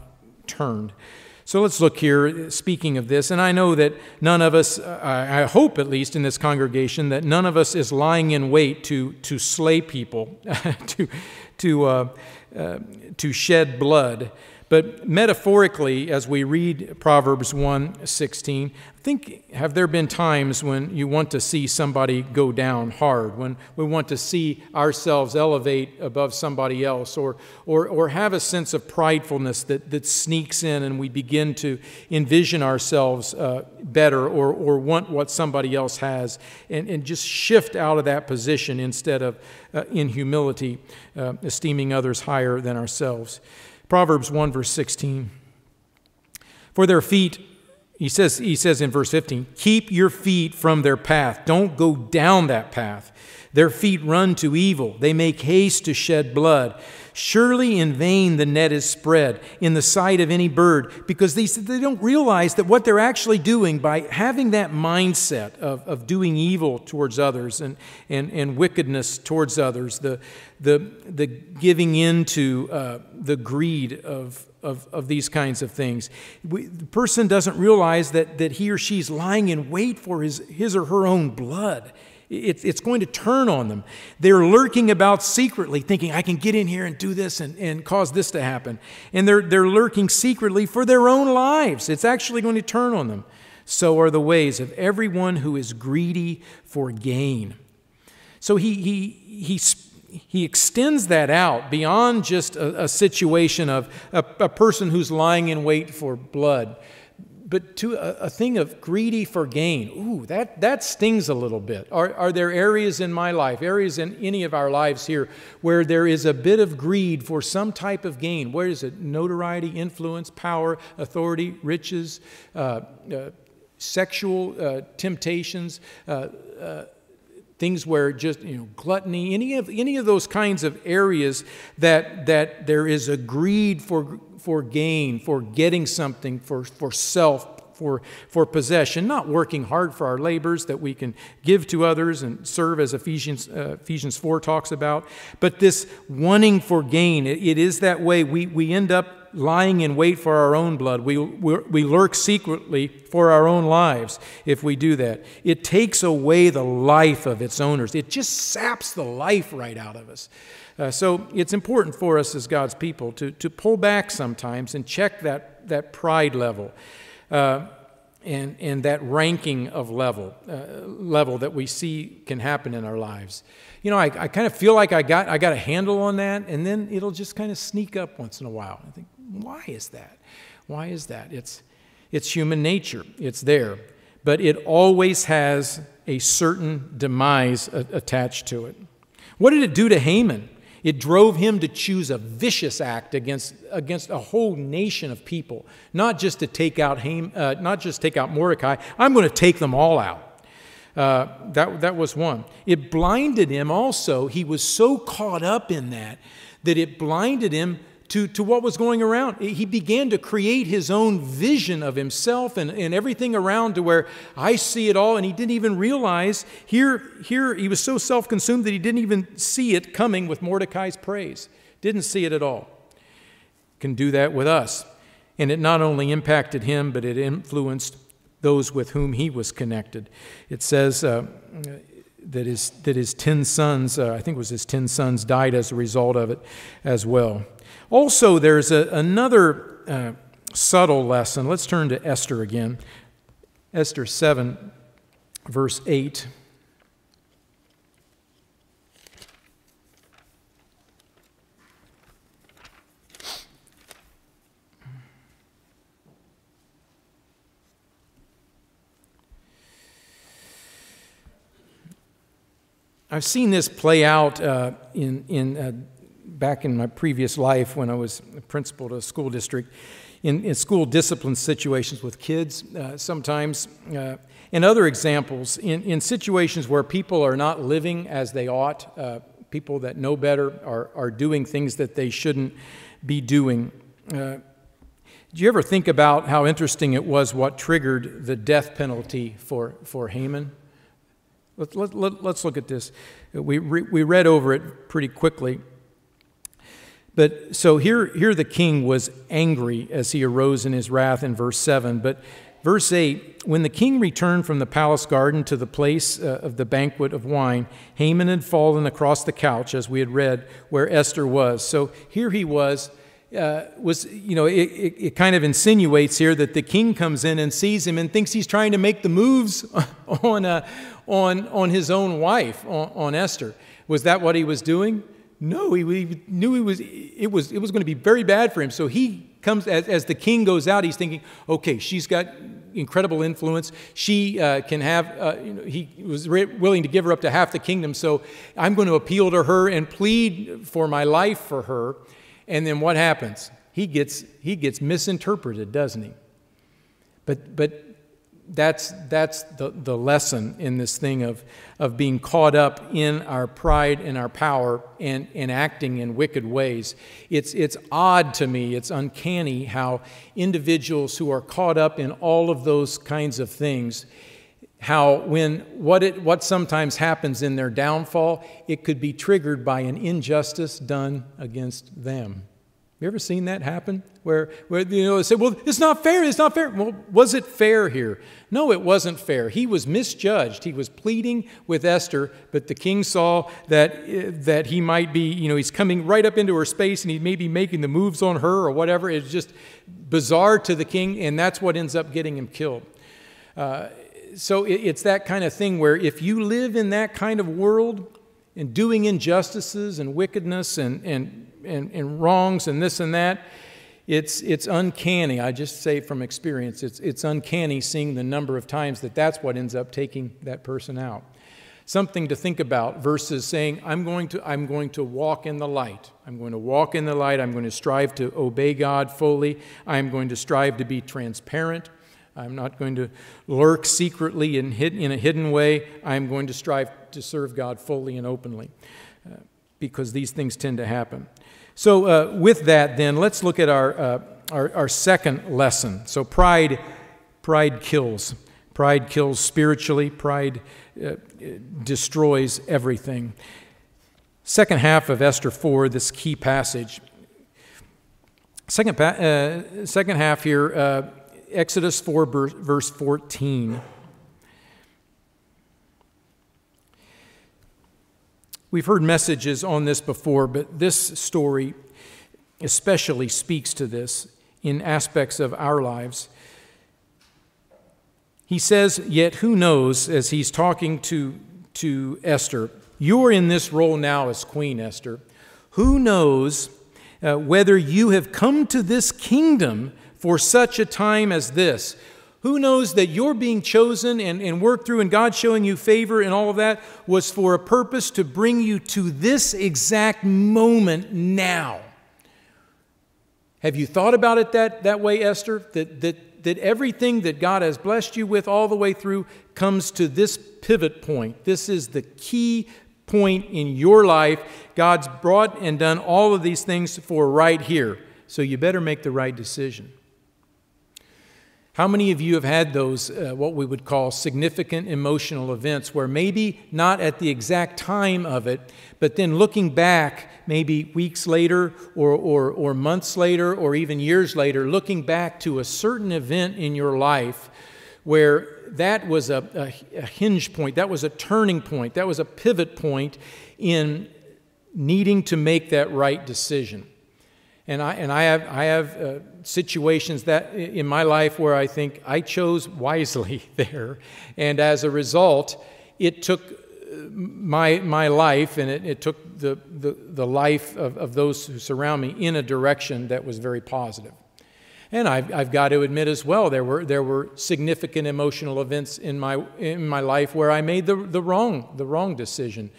turned. So let's look here, speaking of this, and I know that none of us, I hope at least in this congregation, that none of us is lying in wait to, to slay people, to, to, uh, uh, to shed blood. But metaphorically, as we read Proverbs one sixteen, I think, have there been times when you want to see somebody go down hard, when we want to see ourselves elevate above somebody else, or, or, or have a sense of pridefulness that, that sneaks in, and we begin to envision ourselves uh, better, or, or want what somebody else has, and, and just shift out of that position instead of, uh, in humility, uh, esteeming others higher than ourselves. Proverbs one, verse sixteen, for their feet, he says, he says in verse fifteen, keep your feet from their path. Don't go down that path. Their feet run to evil. They make haste to shed blood. Surely in vain the net is spread in the sight of any bird, because they, they don't realize that what they're actually doing by having that mindset of, of doing evil towards others and, and, and wickedness towards others, the, the, the giving in to uh, the greed of, of, of these kinds of things. We, the person doesn't realize that, that he or she's lying in wait for his, his or her own blood. It, it's going to turn on them. They're lurking about secretly, thinking, I can get in here and do this and, and cause this to happen. And they're, they're lurking secretly for their own lives. It's actually going to turn on them. So are the ways of everyone who is greedy for gain. So he, he, he, he extends that out beyond just a, a situation of a, a person who's lying in wait for blood, but to a, a thing of greedy for gain. Ooh, that, that stings a little bit. Are, are there areas in my life, areas in any of our lives here, where there is a bit of greed for some type of gain? Where is it? Notoriety, influence, power, authority, riches, uh, uh, sexual uh, temptations, uh, uh, things where just, you know, gluttony, any of, any of those kinds of areas that, that there is a greed for for gain, for getting something, for, for self, for, for possession, not working hard for our labors that we can give to others and serve, as Ephesians, uh, Ephesians four talks about. But this wanting for gain, it, it is that way. We, we end up lying in wait for our own blood. We, we, we lurk secretly for our own lives if we do that. It takes away the life of its owners. It just saps the life right out of us. Uh, so it's important for us as God's people to, to pull back sometimes and check that, that pride level uh, and, and that ranking of level, uh, level that we see can happen in our lives. You know, I, I kind of feel like I got, I got a handle on that, and then it'll just kind of sneak up once in a while. I think, why is that? Why is that? It's, it's human nature. It's there. But it always has a certain demise attached to it. What did it do to Haman? It drove him to choose a vicious act against, against a whole nation of people, not just to take out Ham, uh, not just take out Mordecai. I'm going to take them all out. Uh, that, that was one. It blinded him also. He was so caught up in that that it blinded him to, to what was going around. He began to create his own vision of himself and, and everything around, to where I see it all, and he didn't even realize. Here, here he was so self-consumed that he didn't even see it coming with Mordecai's praise. Didn't see it at all. Can do that with us. And it not only impacted him, but it influenced those with whom he was connected. It says uh, that, his, that his ten sons, uh, I think it was his ten sons, died as a result of it as well. Also, there's a, another uh, subtle lesson. Let's turn to Esther again. Esther seven, verse eight. I've seen this play out uh, in, in uh, back in my previous life when I was a principal to a school district, in, in school discipline situations with kids uh, sometimes, uh, and other examples in, in situations where people are not living as they ought, uh, people that know better are, are doing things that they shouldn't be doing. Uh, do you ever think about how interesting it was what triggered the death penalty for, for Haman? Let, let, let, let's look at this. We, re, we read over it pretty quickly. But so here, here the king was angry as he arose in his wrath in verse seven. But verse eight, when the king returned from the palace garden to the place uh, of the banquet of wine, Haman had fallen across the couch, as we had read, where Esther was. So here he was. Uh, was, you know, it, it, it kind of insinuates here that the king comes in and sees him and thinks he's trying to make the moves on, uh, on, on his own wife, on, on Esther. Was that what he was doing? No, he, he knew he was, it, was, it was going to be very bad for him. So he comes, as, as the king goes out, he's thinking, okay, she's got incredible influence. She uh, can have, uh, you know, he was willing to give her up to half the kingdom. So I'm going to appeal to her and plead for my life for her. And then what happens? He gets, he gets misinterpreted, doesn't he? But, but that's, that's the, the lesson in this thing of, of being caught up in our pride and our power and, and acting in wicked ways. It's, it's odd to me, it's uncanny how individuals who are caught up in all of those kinds of things, how when what, it, what sometimes happens in their downfall, it could be triggered by an injustice done against them. You ever seen that happen? Where, where you know, they say, well, it's not fair, it's not fair. Well, was it fair here? No, it wasn't fair. He was misjudged. He was pleading with Esther, but the king saw that, that he might be, you know, he's coming right up into her space and he may be making the moves on her or whatever. It's just bizarre to the king, and that's what ends up getting him killed. Uh, So it's that kind of thing where if you live in that kind of world and doing injustices and wickedness and, and, and, and wrongs and this and that, it's, it's uncanny. I just say from experience, it's, it's uncanny seeing the number of times that that's what ends up taking that person out. Something to think about versus saying, I'm going to, I'm going to walk in the light. I'm going to walk in the light. I'm going to strive to obey God fully. I'm going to strive to be transparent. I'm not going to lurk secretly in, hid, in a hidden way. I'm going to strive to serve God fully and openly, uh, because these things tend to happen. So uh, with that, then, let's look at our, uh, our, our second lesson. So pride, pride kills. Pride kills spiritually. Pride uh, destroys everything. Second half of Esther four, this key passage. Second, pa uh, second half here, uh, Exodus four, verse fourteen. We've heard messages on this before, but this story especially speaks to this in aspects of our lives. He says, yet who knows, as he's talking to, to Esther, you're in this role now as Queen Esther. Who knows uh, whether you have come to this kingdom for such a time as this? Who knows that your being chosen and, and worked through and God showing you favor and all of that was for a purpose to bring you to this exact moment now? Have you thought about it that, that way, Esther? That, that, that everything that God has blessed you with all the way through comes to this pivot point. This is the key point in your life. God's brought and done all of these things for right here. So you better make the right decision. How many of you have had those, uh, what we would call significant emotional events, where maybe not at the exact time of it, but then looking back maybe weeks later or, or, or months later or even years later, looking back to a certain event in your life where that was a, a, a hinge point, that was a turning point, that was a pivot point in needing to make that right decision? And I, and I have, I have uh, situations that in my life where I think I chose wisely there. And as a result, it took my, my life and it, it took the, the, the life of, of those who surround me in a direction that was very positive. And I've, I've got to admit as well, there were, there were significant emotional events in my, in my life where I made the, the, wrong, the wrong decision.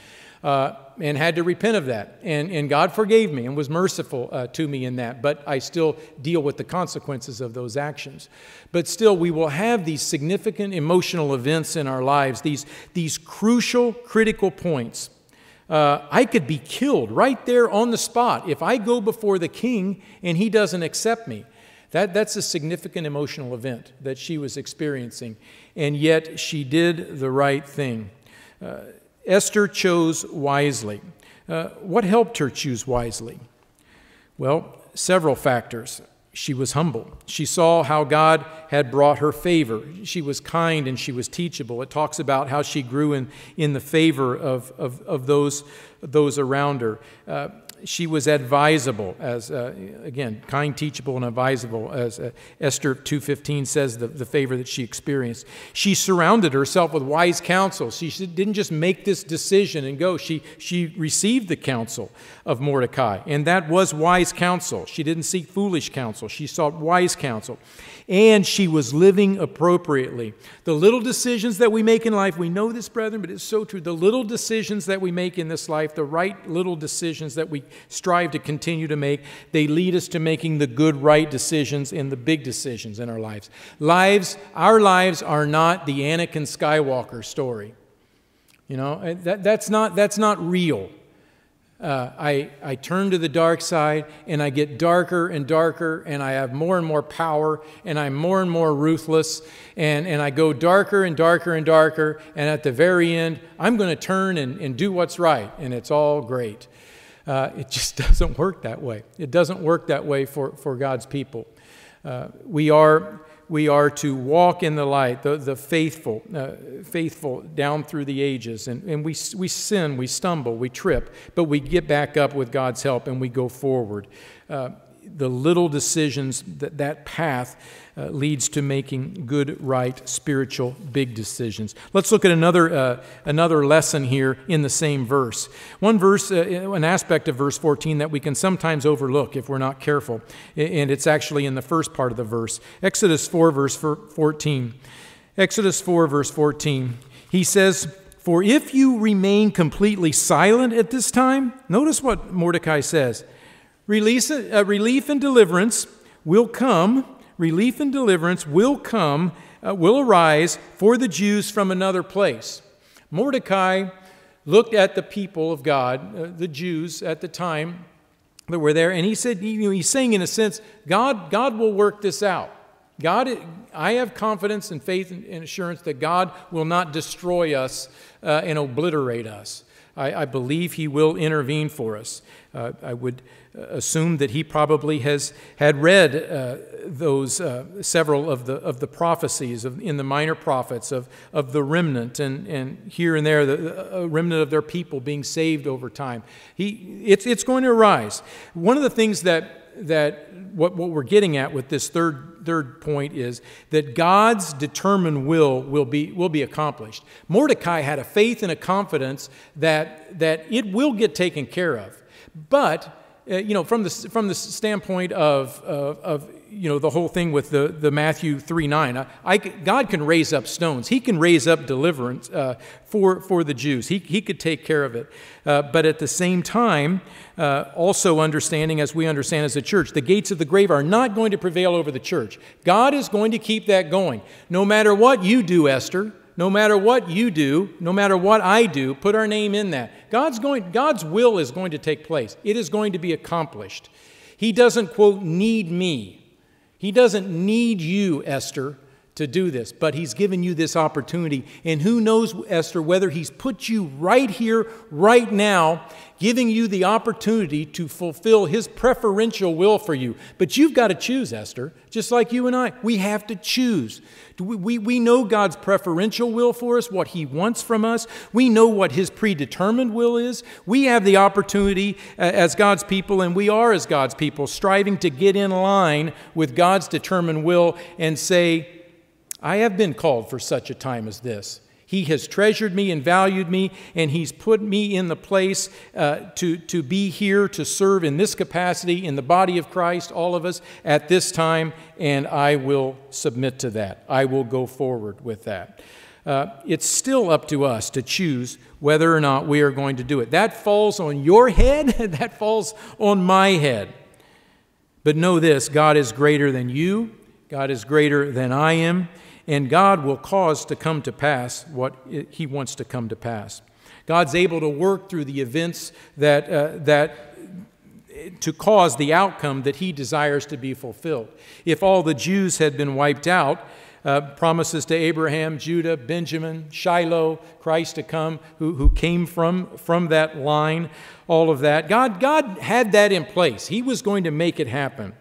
Uh, and had to repent of that. And, and God forgave me and was merciful uh, to me in that. But I still deal with the consequences of those actions. But still, we will have these significant emotional events in our lives, these, these crucial, critical points. Uh, I could be killed right there on the spot if I go before the king and he doesn't accept me. That, that's a significant emotional event that she was experiencing. And yet, she did the right thing. Uh, Esther chose wisely. Uh, what helped her choose wisely? Well, several factors. She was humble. She saw how God had brought her favor. She was kind and she was teachable. It talks about how she grew in, in the favor of, of, of those, those around her. Uh, she was advisable, as, uh, again, kind, teachable, and advisable, as uh, Esther two fifteen says, the, the favor that she experienced. She surrounded herself with wise counsel. She didn't just make this decision and go. She, she received the counsel of Mordecai, and that was wise counsel. She didn't seek foolish counsel. She sought wise counsel, and she was living appropriately. The little decisions that we make in life, we know this, brethren, but it's so true. The little decisions that we make in this life, the right little decisions that we strive to continue to make, they lead us to making the good, right decisions and the big decisions in our lives. Lives, our lives are not the Anakin Skywalker story. You know, that, that's, not, that's not real. Uh, I, I turn to the dark side, and I get darker and darker, and I have more and more power, and I'm more and more ruthless, and, and I go darker and darker and darker, and at the very end, I'm going to turn and, and do what's right, and it's all great. Uh, it just doesn't work that way. It doesn't work that way for, for God's people. Uh, we are, we are to walk in the light, the, the faithful, uh, faithful down through the ages. And, and we, we sin, we stumble, we trip, but we get back up with God's help and we go forward. Uh, the little decisions, that, that path uh, leads to making good, right, spiritual, big decisions. Let's look at another, uh, another lesson here in the same verse. One verse, uh, an aspect of verse fourteen that we can sometimes overlook if we're not careful, and it's actually in the first part of the verse. Exodus four, verse fourteen. Exodus four, verse fourteen. He says, "For if you remain completely silent at this time," notice what Mordecai says, Release, uh, relief and deliverance will come, relief and deliverance will come, uh, will arise for the Jews from another place. Mordecai looked at the people of God, uh, the Jews at the time that were there, and he said, you know, he's saying in a sense, God, God will work this out. God, I have confidence and faith and assurance that God will not destroy us uh, and obliterate us. I, I believe he will intervene for us. Uh, I would assume that he probably has had read uh, those uh, several of the of the prophecies of, in the minor prophets of of the remnant and and here and there the uh, remnant of their people being saved over time. He it's it's going to arise. One of the things that that what what we're getting at with this third third point is that God's determined will will be will be accomplished. Mordecai had a faith and a confidence that that it will get taken care of, but Uh, you know, from the, from the standpoint of, of, of you know, the whole thing with the, the Matthew three nine. I, I, God can raise up stones. He can raise up deliverance uh, for, for the Jews. He, he could take care of it. Uh, but at the same time, uh, also understanding, as we understand as a church, the gates of the grave are not going to prevail over the church. God is going to keep that going. No matter what you do, Esther, no matter what you do, no matter what I do, put our name in that. God's going, God's will is going to take place. It is going to be accomplished. He doesn't, quote, need me. He doesn't need you, Esther, to do this, but he's given you this opportunity. And who knows, Esther, whether he's put you right here, right now, giving you the opportunity to fulfill his preferential will for you. But you've got to choose, Esther, just like you and I. We have to choose. We, we, we know God's preferential will for us, what he wants from us. We know what his predetermined will is. We have the opportunity uh, as God's people, and we are as God's people, striving to get in line with God's determined will and say, I have been called for such a time as this. He has treasured me and valued me, and he's put me in the place uh, to, to be here, to serve in this capacity, in the body of Christ, all of us, at this time, and I will submit to that. I will go forward with that. Uh, it's still up to us to choose whether or not we are going to do it. That falls on your head, that falls on my head. But know this, God is greater than you, God is greater than I am, and God will cause to come to pass what he wants to come to pass. God's able to work through the events that, uh, that to cause the outcome that he desires to be fulfilled. If all the Jews had been wiped out, uh, promises to Abraham, Judah, Benjamin, Shiloh, Christ to come, who, who came from, from that line, all of that. God, God had that in place. He was going to make it happen.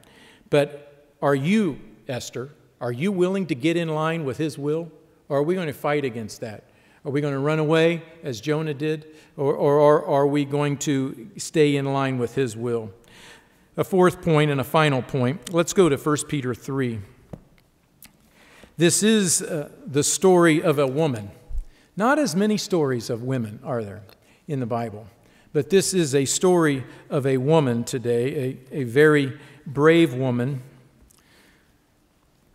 But are you, Esther, are you willing to get in line with his will? Or are we going to fight against that? Are we going to run away as Jonah did? Or, or, or are we going to stay in line with his will? A fourth point and a final point. Let's go to First Peter three. This is uh, the story of a woman. Not as many stories of women are there in the Bible. But this is a story of a woman today, a, a very brave woman,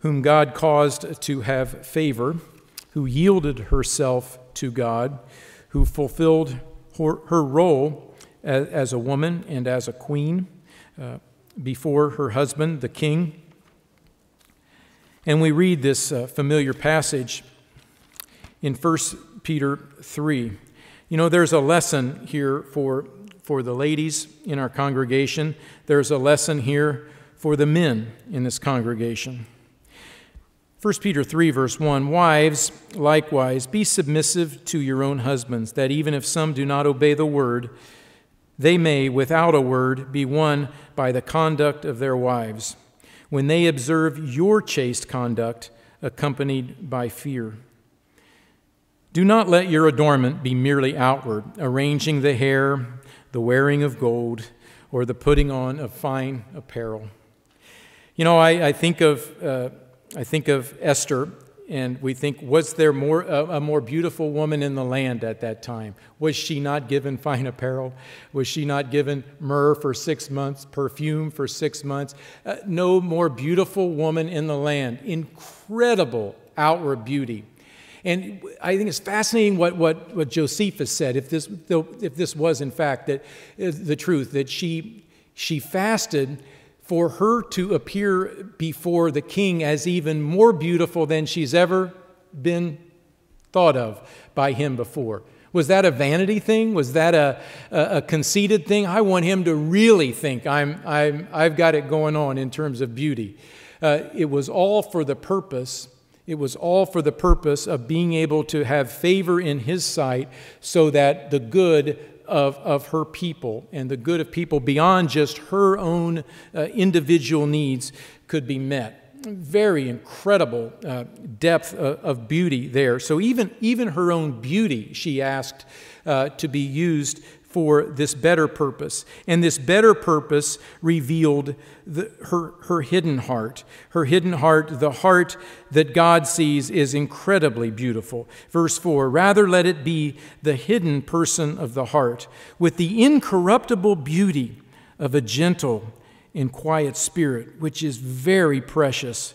whom God caused to have favor, who yielded herself to God, who fulfilled her, her role as, as a woman and as a queen uh, before her husband, the king. And we read this uh, familiar passage in First Peter three. You know, there's a lesson here for, for the ladies in our congregation. There's a lesson here for the men in this congregation. First Peter three, verse one, wives, likewise, be submissive to your own husbands, that even if some do not obey the word, they may, without a word, be won by the conduct of their wives, when they observe your chaste conduct, accompanied by fear. Do not let your adornment be merely outward, arranging the hair, the wearing of gold, or the putting on of fine apparel. You know, I, I think of... Uh, I think of Esther, and we think, was there more, a, a more beautiful woman in the land at that time? Was she not given fine apparel? Was she not given myrrh for six months, perfume for six months? Uh, no more beautiful woman in the land. Incredible outward beauty. And I think it's fascinating what, what, what Josephus said, if this, if this was in fact that, the truth, that she, she fasted for her to appear before the king as even more beautiful than she's ever been thought of by him before. Was that a vanity thing? Was that a, a, a conceited thing? I want him to really think I'm, I'm, I've got it going on in terms of beauty. Uh, it was all for the purpose. It was all for the purpose of being able to have favor in his sight so that the good Of, of her people and the good of people beyond just her own uh, individual needs could be met. Very incredible uh, depth of, of beauty there. So even, even her own beauty, she asked uh, to be used for this better purpose. And this better purpose revealed the, her, her hidden heart. Her hidden heart, the heart that God sees, is incredibly beautiful. Verse four, rather let it be the hidden person of the heart, with the incorruptible beauty of a gentle and quiet spirit, which is very precious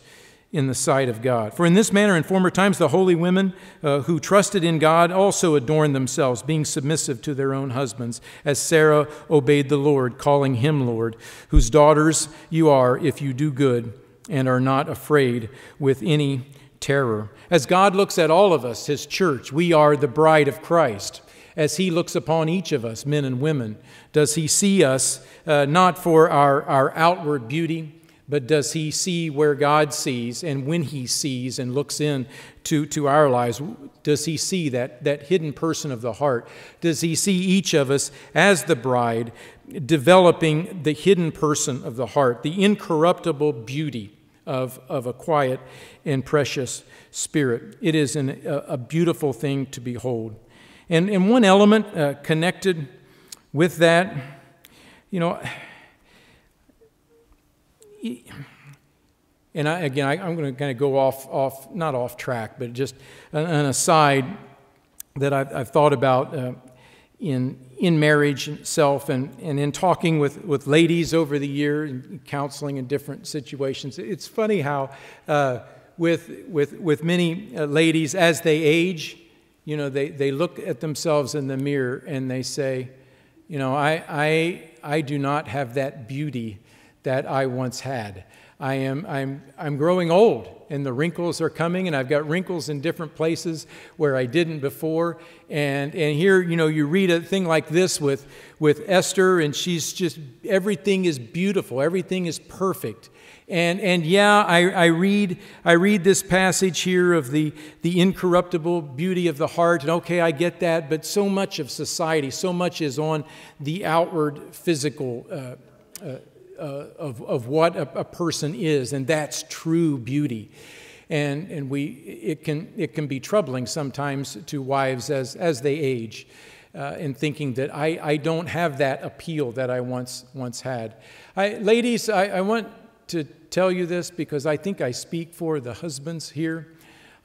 in the sight of God. For in this manner in former times the holy women uh, who trusted in God also adorned themselves, being submissive to their own husbands, as Sarah obeyed the Lord, calling him Lord, whose daughters you are if you do good and are not afraid with any terror. As God looks at all of us, his church, we are the bride of Christ. As he looks upon each of us, men and women, does he see us uh, not for our, our outward beauty, but does he see where God sees? And when he sees and looks in to, to our lives, does he see that, that hidden person of the heart? Does he see each of us as the bride developing the hidden person of the heart, the incorruptible beauty of, of a quiet and precious spirit? It is an, a, a beautiful thing to behold. And, and one element uh, connected with that, you know, and I, again, I, I'm going to kind of go off, off, not off track, but just an, an aside that I've, I've thought about uh, in, in marriage itself and, and in talking with, with ladies over the year and counseling in different situations. It's funny how uh, with, with, with many uh, ladies, as they age, you know, they, they look at themselves in the mirror and they say, you know, I, I, I do not have that beauty that I once had. I am, I'm, I'm growing old and the wrinkles are coming, and I've got wrinkles in different places where I didn't before. And, and here, you know, you read a thing like this with, with Esther, and she's just, everything is beautiful. Everything is perfect. And, and yeah, I, I, read, I read this passage here of the, the incorruptible beauty of the heart, and okay, I get that, but so much of society, so much is on the outward physical uh, uh, uh, of, of what a, a person is, and that's true beauty. And, and we, it, can, it can be troubling sometimes to wives as, as they age, Uh, and thinking that I, I don't have that appeal that I once, once had. I, ladies, I, I want to tell you this because I think I speak for the husbands here.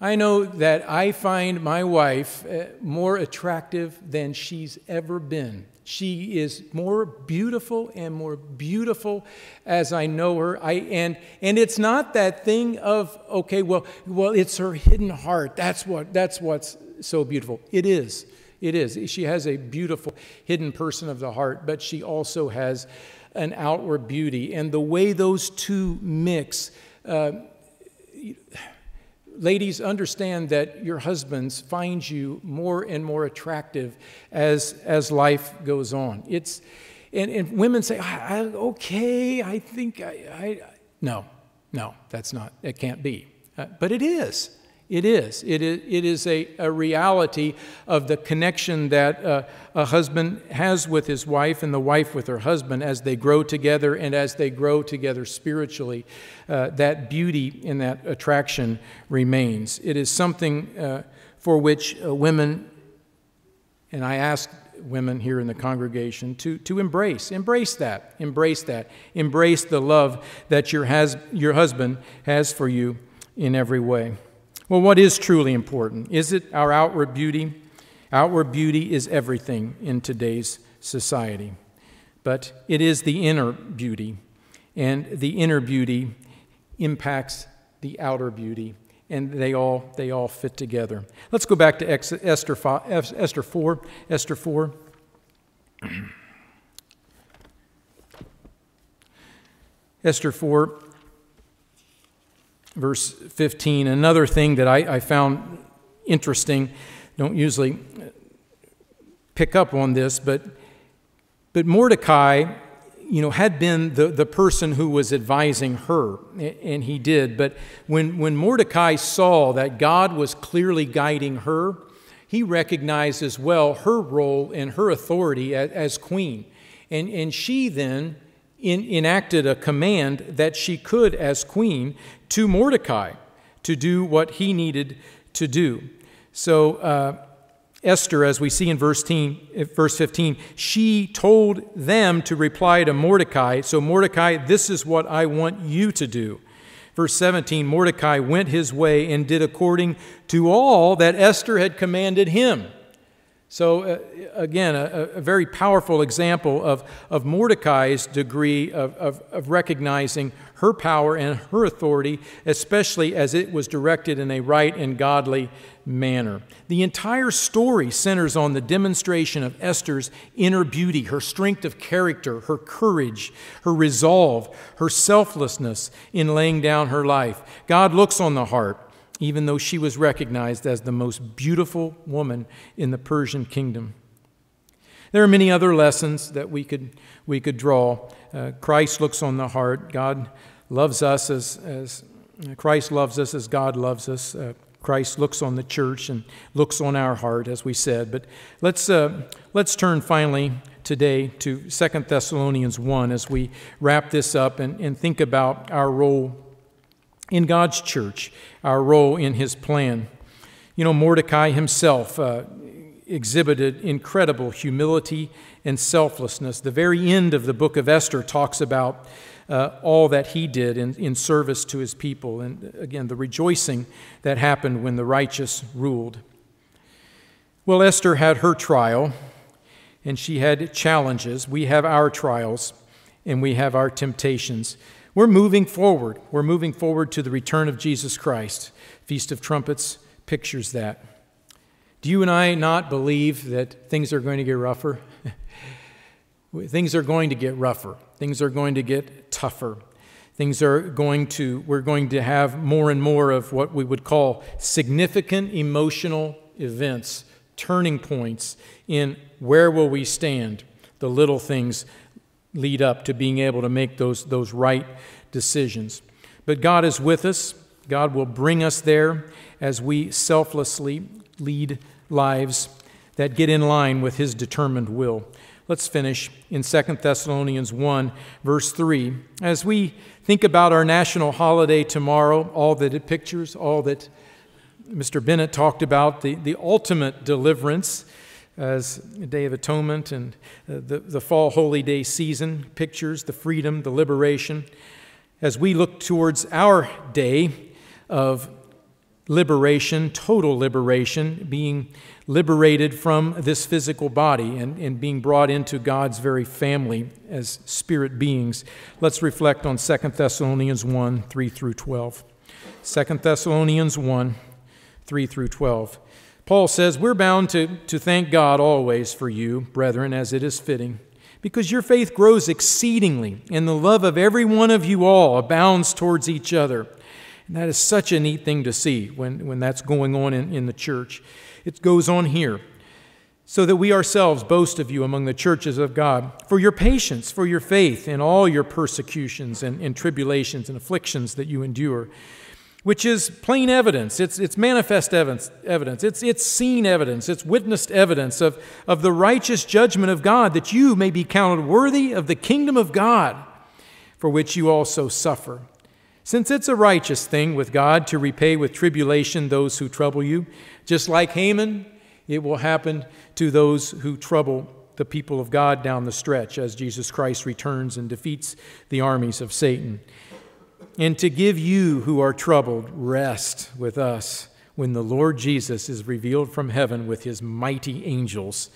I know that I find my wife more attractive than she's ever been. She is more beautiful and more beautiful as I know her. I, and, and it's not that thing of, okay, well, well, it's her hidden heart. That's, what, that's what's so beautiful. It is. It is. She has a beautiful hidden person of the heart, but she also has an outward beauty. And the way those two mix, uh, ladies, understand that your husbands find you more and more attractive as, as life goes on. It's, and, and women say, I, I, okay, I think I, I, no, no, that's not, it can't be. Uh, but it is. It is. It is, it is a, a reality of the connection that uh, a husband has with his wife and the wife with her husband as they grow together and as they grow together spiritually. Uh, that beauty and that attraction remains. It is something uh, for which uh, women, and I ask women here in the congregation to, to embrace, embrace that, embrace that, embrace the love that your, has, your husband has for you in every way. Well, what is truly important? Is it our outward beauty? Outward beauty is everything in today's society, but it is the inner beauty, and the inner beauty impacts the outer beauty, and they all, they all fit together. Let's go back to Esther four. Esther four. Esther four. Verse fifteen, another thing that I, I found interesting, don't usually pick up on this, but, but Mordecai, you know, had been the, the person who was advising her, and he did. But when, when Mordecai saw that God was clearly guiding her, he recognized as well her role and her authority as, as queen. And, and she then In, enacted a command that she could, as queen, to Mordecai to do what he needed to do. So uh, Esther, as we see in verse fifteen, she told them to reply to Mordecai. So Mordecai, this is what I want you to do. Verse seventeen, Mordecai went his way and did according to all that Esther had commanded him. So uh, again, a, a very powerful example of, of Mordecai's degree of, of, of recognizing her power and her authority, especially as it was directed in a right and godly manner. The entire story centers on the demonstration of Esther's inner beauty, her strength of character, her courage, her resolve, her selflessness in laying down her life. God looks on the heart, even though she was recognized as the most beautiful woman in the Persian kingdom. There are many other lessons that we could, we could draw. Uh, Christ looks on the heart. God loves us as, as Christ loves us as God loves us. Uh, Christ looks on the church and looks on our heart, as we said. But let's, uh, let's turn finally today to Second Thessalonians one as we wrap this up and, and think about our role in God's church, our role in his plan. You know, Mordecai himself uh, exhibited incredible humility and selflessness. The very end of the book of Esther talks about uh, all that he did in, in service to his people, and again, the rejoicing that happened when the righteous ruled. Well, Esther had her trial, and she had challenges. We have our trials, and we have our temptations. We're moving forward. We're moving forward to the return of Jesus Christ. Feast of Trumpets pictures that. Do you and I not believe that things are going to get rougher? Things are going to get rougher. Things are going to get tougher. Things are going to, we're going to have more and more of what we would call significant emotional events, turning points in where will we stand, the little things lead up to being able to make those, those right decisions. But God is with us. God will bring us there as we selflessly lead lives that get in line with his determined will. Let's finish in Second Thessalonians one, verse three. As we think about our national holiday tomorrow, all that it pictures, all that Mister Bennett talked about, the, the ultimate deliverance, as the Day of Atonement and the, the fall holy day season pictures the freedom, the liberation. As we look towards our day of liberation, total liberation, being liberated from this physical body and, and being brought into God's very family as spirit beings, let's reflect on Second Thessalonians one, three through twelve. Second Thessalonians one, three through twelve. Paul says, we're bound to, to thank God always for you, brethren, as it is fitting, because your faith grows exceedingly, and the love of every one of you all abounds towards each other. And that is such a neat thing to see when, when that's going on in, in the church. It goes on here. So that we ourselves boast of you among the churches of God, for your patience, for your faith in all your persecutions and, and tribulations and afflictions that you endure, which is plain evidence, it's, it's manifest evidence, evidence. It's, it's seen evidence, it's witnessed evidence of, of the righteous judgment of God, that you may be counted worthy of the kingdom of God, for which you also suffer. Since it's a righteous thing with God to repay with tribulation those who trouble you, just like Haman, it will happen to those who trouble the people of God down the stretch as Jesus Christ returns and defeats the armies of Satan. And to give you who are troubled rest with us when the Lord Jesus is revealed from heaven with his mighty angels,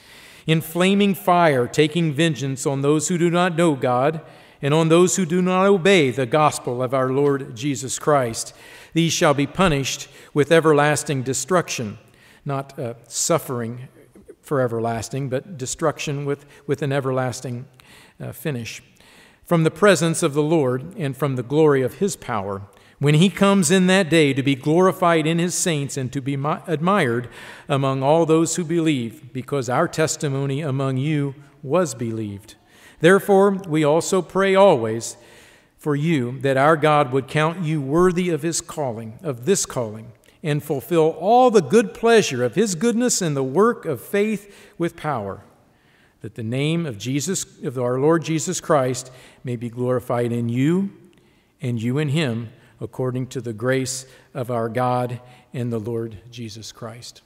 in flaming fire, taking vengeance on those who do not know God and on those who do not obey the gospel of our Lord Jesus Christ. These shall be punished with everlasting destruction, not uh, suffering for everlasting, but destruction with, with an everlasting uh, finish. From the presence of the Lord and from the glory of his power, when he comes in that day to be glorified in his saints and to be admired among all those who believe, because our testimony among you was believed. Therefore, we also pray always for you that our God would count you worthy of his calling, of this calling, and fulfill all the good pleasure of his goodness and the work of faith with power, that the name of Jesus, of our Lord Jesus Christ, may be glorified in you and you in him, according to the grace of our God and the Lord Jesus Christ.